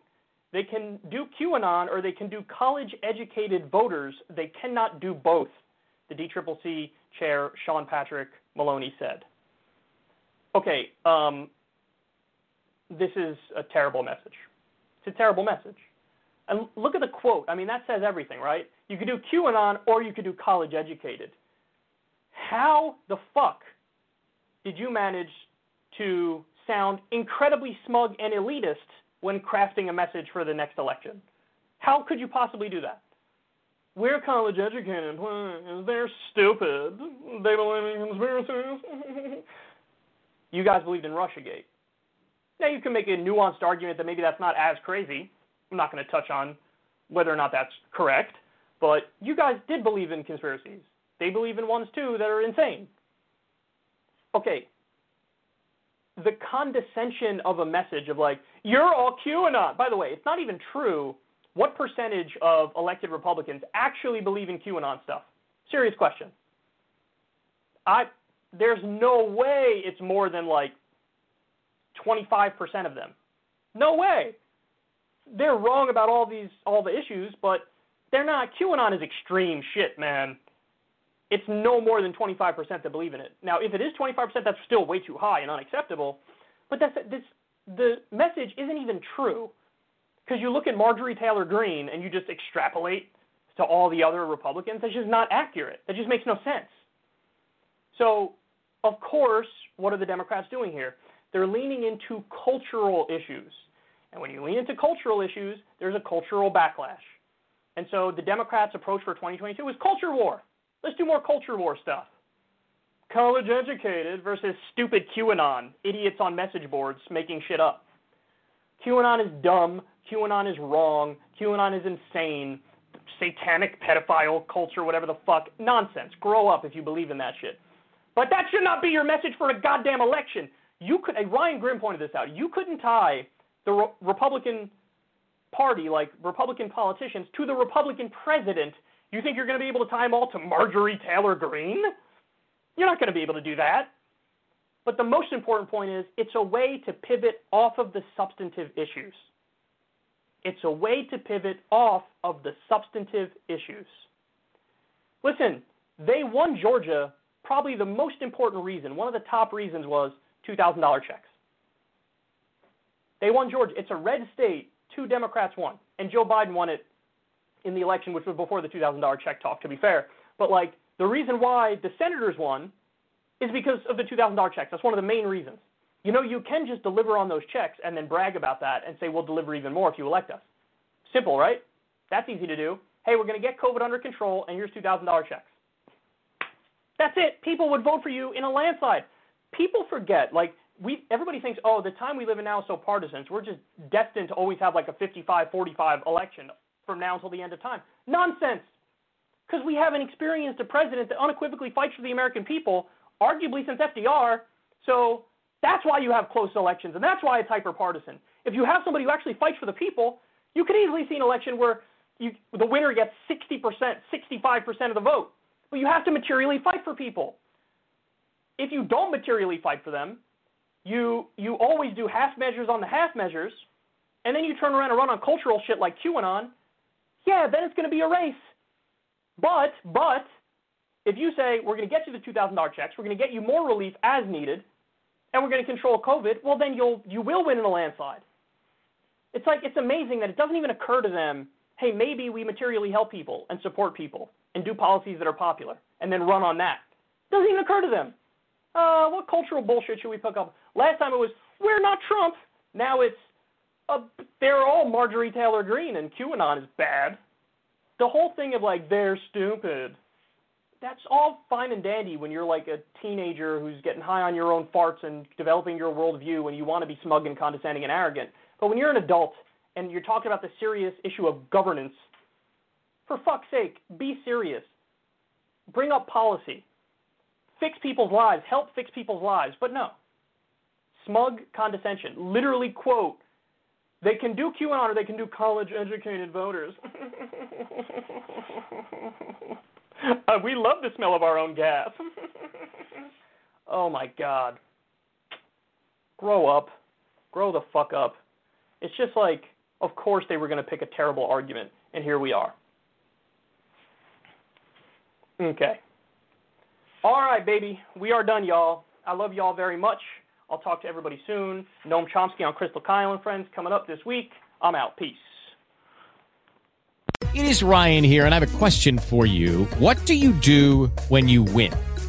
they can do QAnon or they can do college-educated voters. They cannot do both, the D C C C chair, Sean Patrick Maloney, said. Okay, um, this is a terrible message. It's a terrible message. And look at the quote. I mean, that says everything, right? You could do QAnon or you could do college-educated. How the fuck did you manage to sound incredibly smug and elitist when crafting a message for the next election? How could you possibly do that? We're college educated. They're stupid. They believe in conspiracies. You guys believed in Russiagate. Now you can make a nuanced argument that maybe that's not as crazy. I'm not going to touch on whether or not that's correct. But you guys did believe in conspiracies. They believe in ones, too, that are insane. Okay. The condescension of a message of, like, you're all QAnon. By the way, it's not even true what percentage of elected Republicans actually believe in QAnon stuff. Serious question. I there's no way it's more than, like, twenty-five percent of them. No way. They're wrong about all these all the issues, but they're not. QAnon is extreme shit, man. It's no more than twenty-five percent that believe in it. Now, if it is twenty-five percent, that's still way too high and unacceptable. But that's, this, the message isn't even true because you look at Marjorie Taylor Greene and you just extrapolate to all the other Republicans. That's just not accurate. That just makes no sense. So, of course, what are the Democrats doing here? They're leaning into cultural issues. And when you lean into cultural issues, there's a cultural backlash. And so the Democrats' approach for twenty twenty-two is culture war. Let's do more culture war stuff. College-educated versus stupid QAnon, idiots on message boards making shit up. QAnon is dumb. QAnon is wrong. QAnon is insane. Satanic pedophile culture, whatever the fuck. Nonsense. Grow up if you believe in that shit. But that should not be your message for a goddamn election. You could. Ryan Grimm pointed this out. You couldn't tie the Re- Republican Party, like Republican politicians, to the Republican president. You think you're going to be able to tie them all to Marjorie Taylor Greene? You're not going to be able to do that. But the most important point is it's a way to pivot off of the substantive issues. It's a way to pivot off of the substantive issues. Listen, they won Georgia. Probably the most important reason, one of the top reasons, was two thousand dollars checks. They won Georgia. It's a red state. Two Democrats won, and Joe Biden won it in the election, which was before the two thousand dollars check talk, to be fair. But, like, the reason why the senators won is because of the two thousand dollars checks. That's one of the main reasons. You know, you can just deliver on those checks and then brag about that and say, we'll deliver even more if you elect us. Simple, right? That's easy to do. Hey, we're going to get COVID under control, and here's two thousand dollars checks. That's it. People would vote for you in a landslide. People forget, like, we everybody thinks, oh, the time we live in now is so partisan. We're just destined to always have, like, a fifty-five forty-five election from now until the end of time. Nonsense. Because we haven't experienced a president that unequivocally fights for the American people, arguably since F D R. So that's why you have close elections, and that's why it's hyper-partisan. If you have somebody who actually fights for the people, you could easily see an election where you, the winner gets sixty percent, sixty-five percent of the vote. But you have to materially fight for people. If you don't materially fight for them, you you always do half measures on the half measures, and then you turn around and run on cultural shit like QAnon. Yeah, then it's going to be a race. But, but, if you say, we're going to get you the two thousand dollars checks, we're going to get you more relief as needed, and we're going to control COVID, well, then you'll you will win in a landslide. It's like it's amazing that it doesn't even occur to them, hey, maybe we materially help people and support people and do policies that are popular and then run on that. Doesn't even occur to them. Uh, what cultural bullshit should we pick up? Last time it was, we're not Trump. Now it's, uh, they're all Marjorie Taylor Greene and QAnon is bad. The whole thing of like, they're stupid. That's all fine and dandy when you're like a teenager who's getting high on your own farts and developing your worldview and you want to be smug and condescending and arrogant. But when you're an adult and you're talking about the serious issue of governance, for fuck's sake, be serious. Bring up policy. Fix people's lives. Help fix people's lives. But no. Smug condescension. Literally quote, they can do QAnon or they can do college-educated voters. uh, we love the smell of our own gas. Oh, my God. Grow up. Grow the fuck up. It's just like, of course they were going to pick a terrible argument, and here we are. Okay. All right, baby. We are done, y'all. I love y'all very much. I'll talk to everybody soon. Noam Chomsky on Crystal Kyle and Friends coming up this week. I'm out. Peace. It is Ryan here, and I have a question for you. What do you do when you win?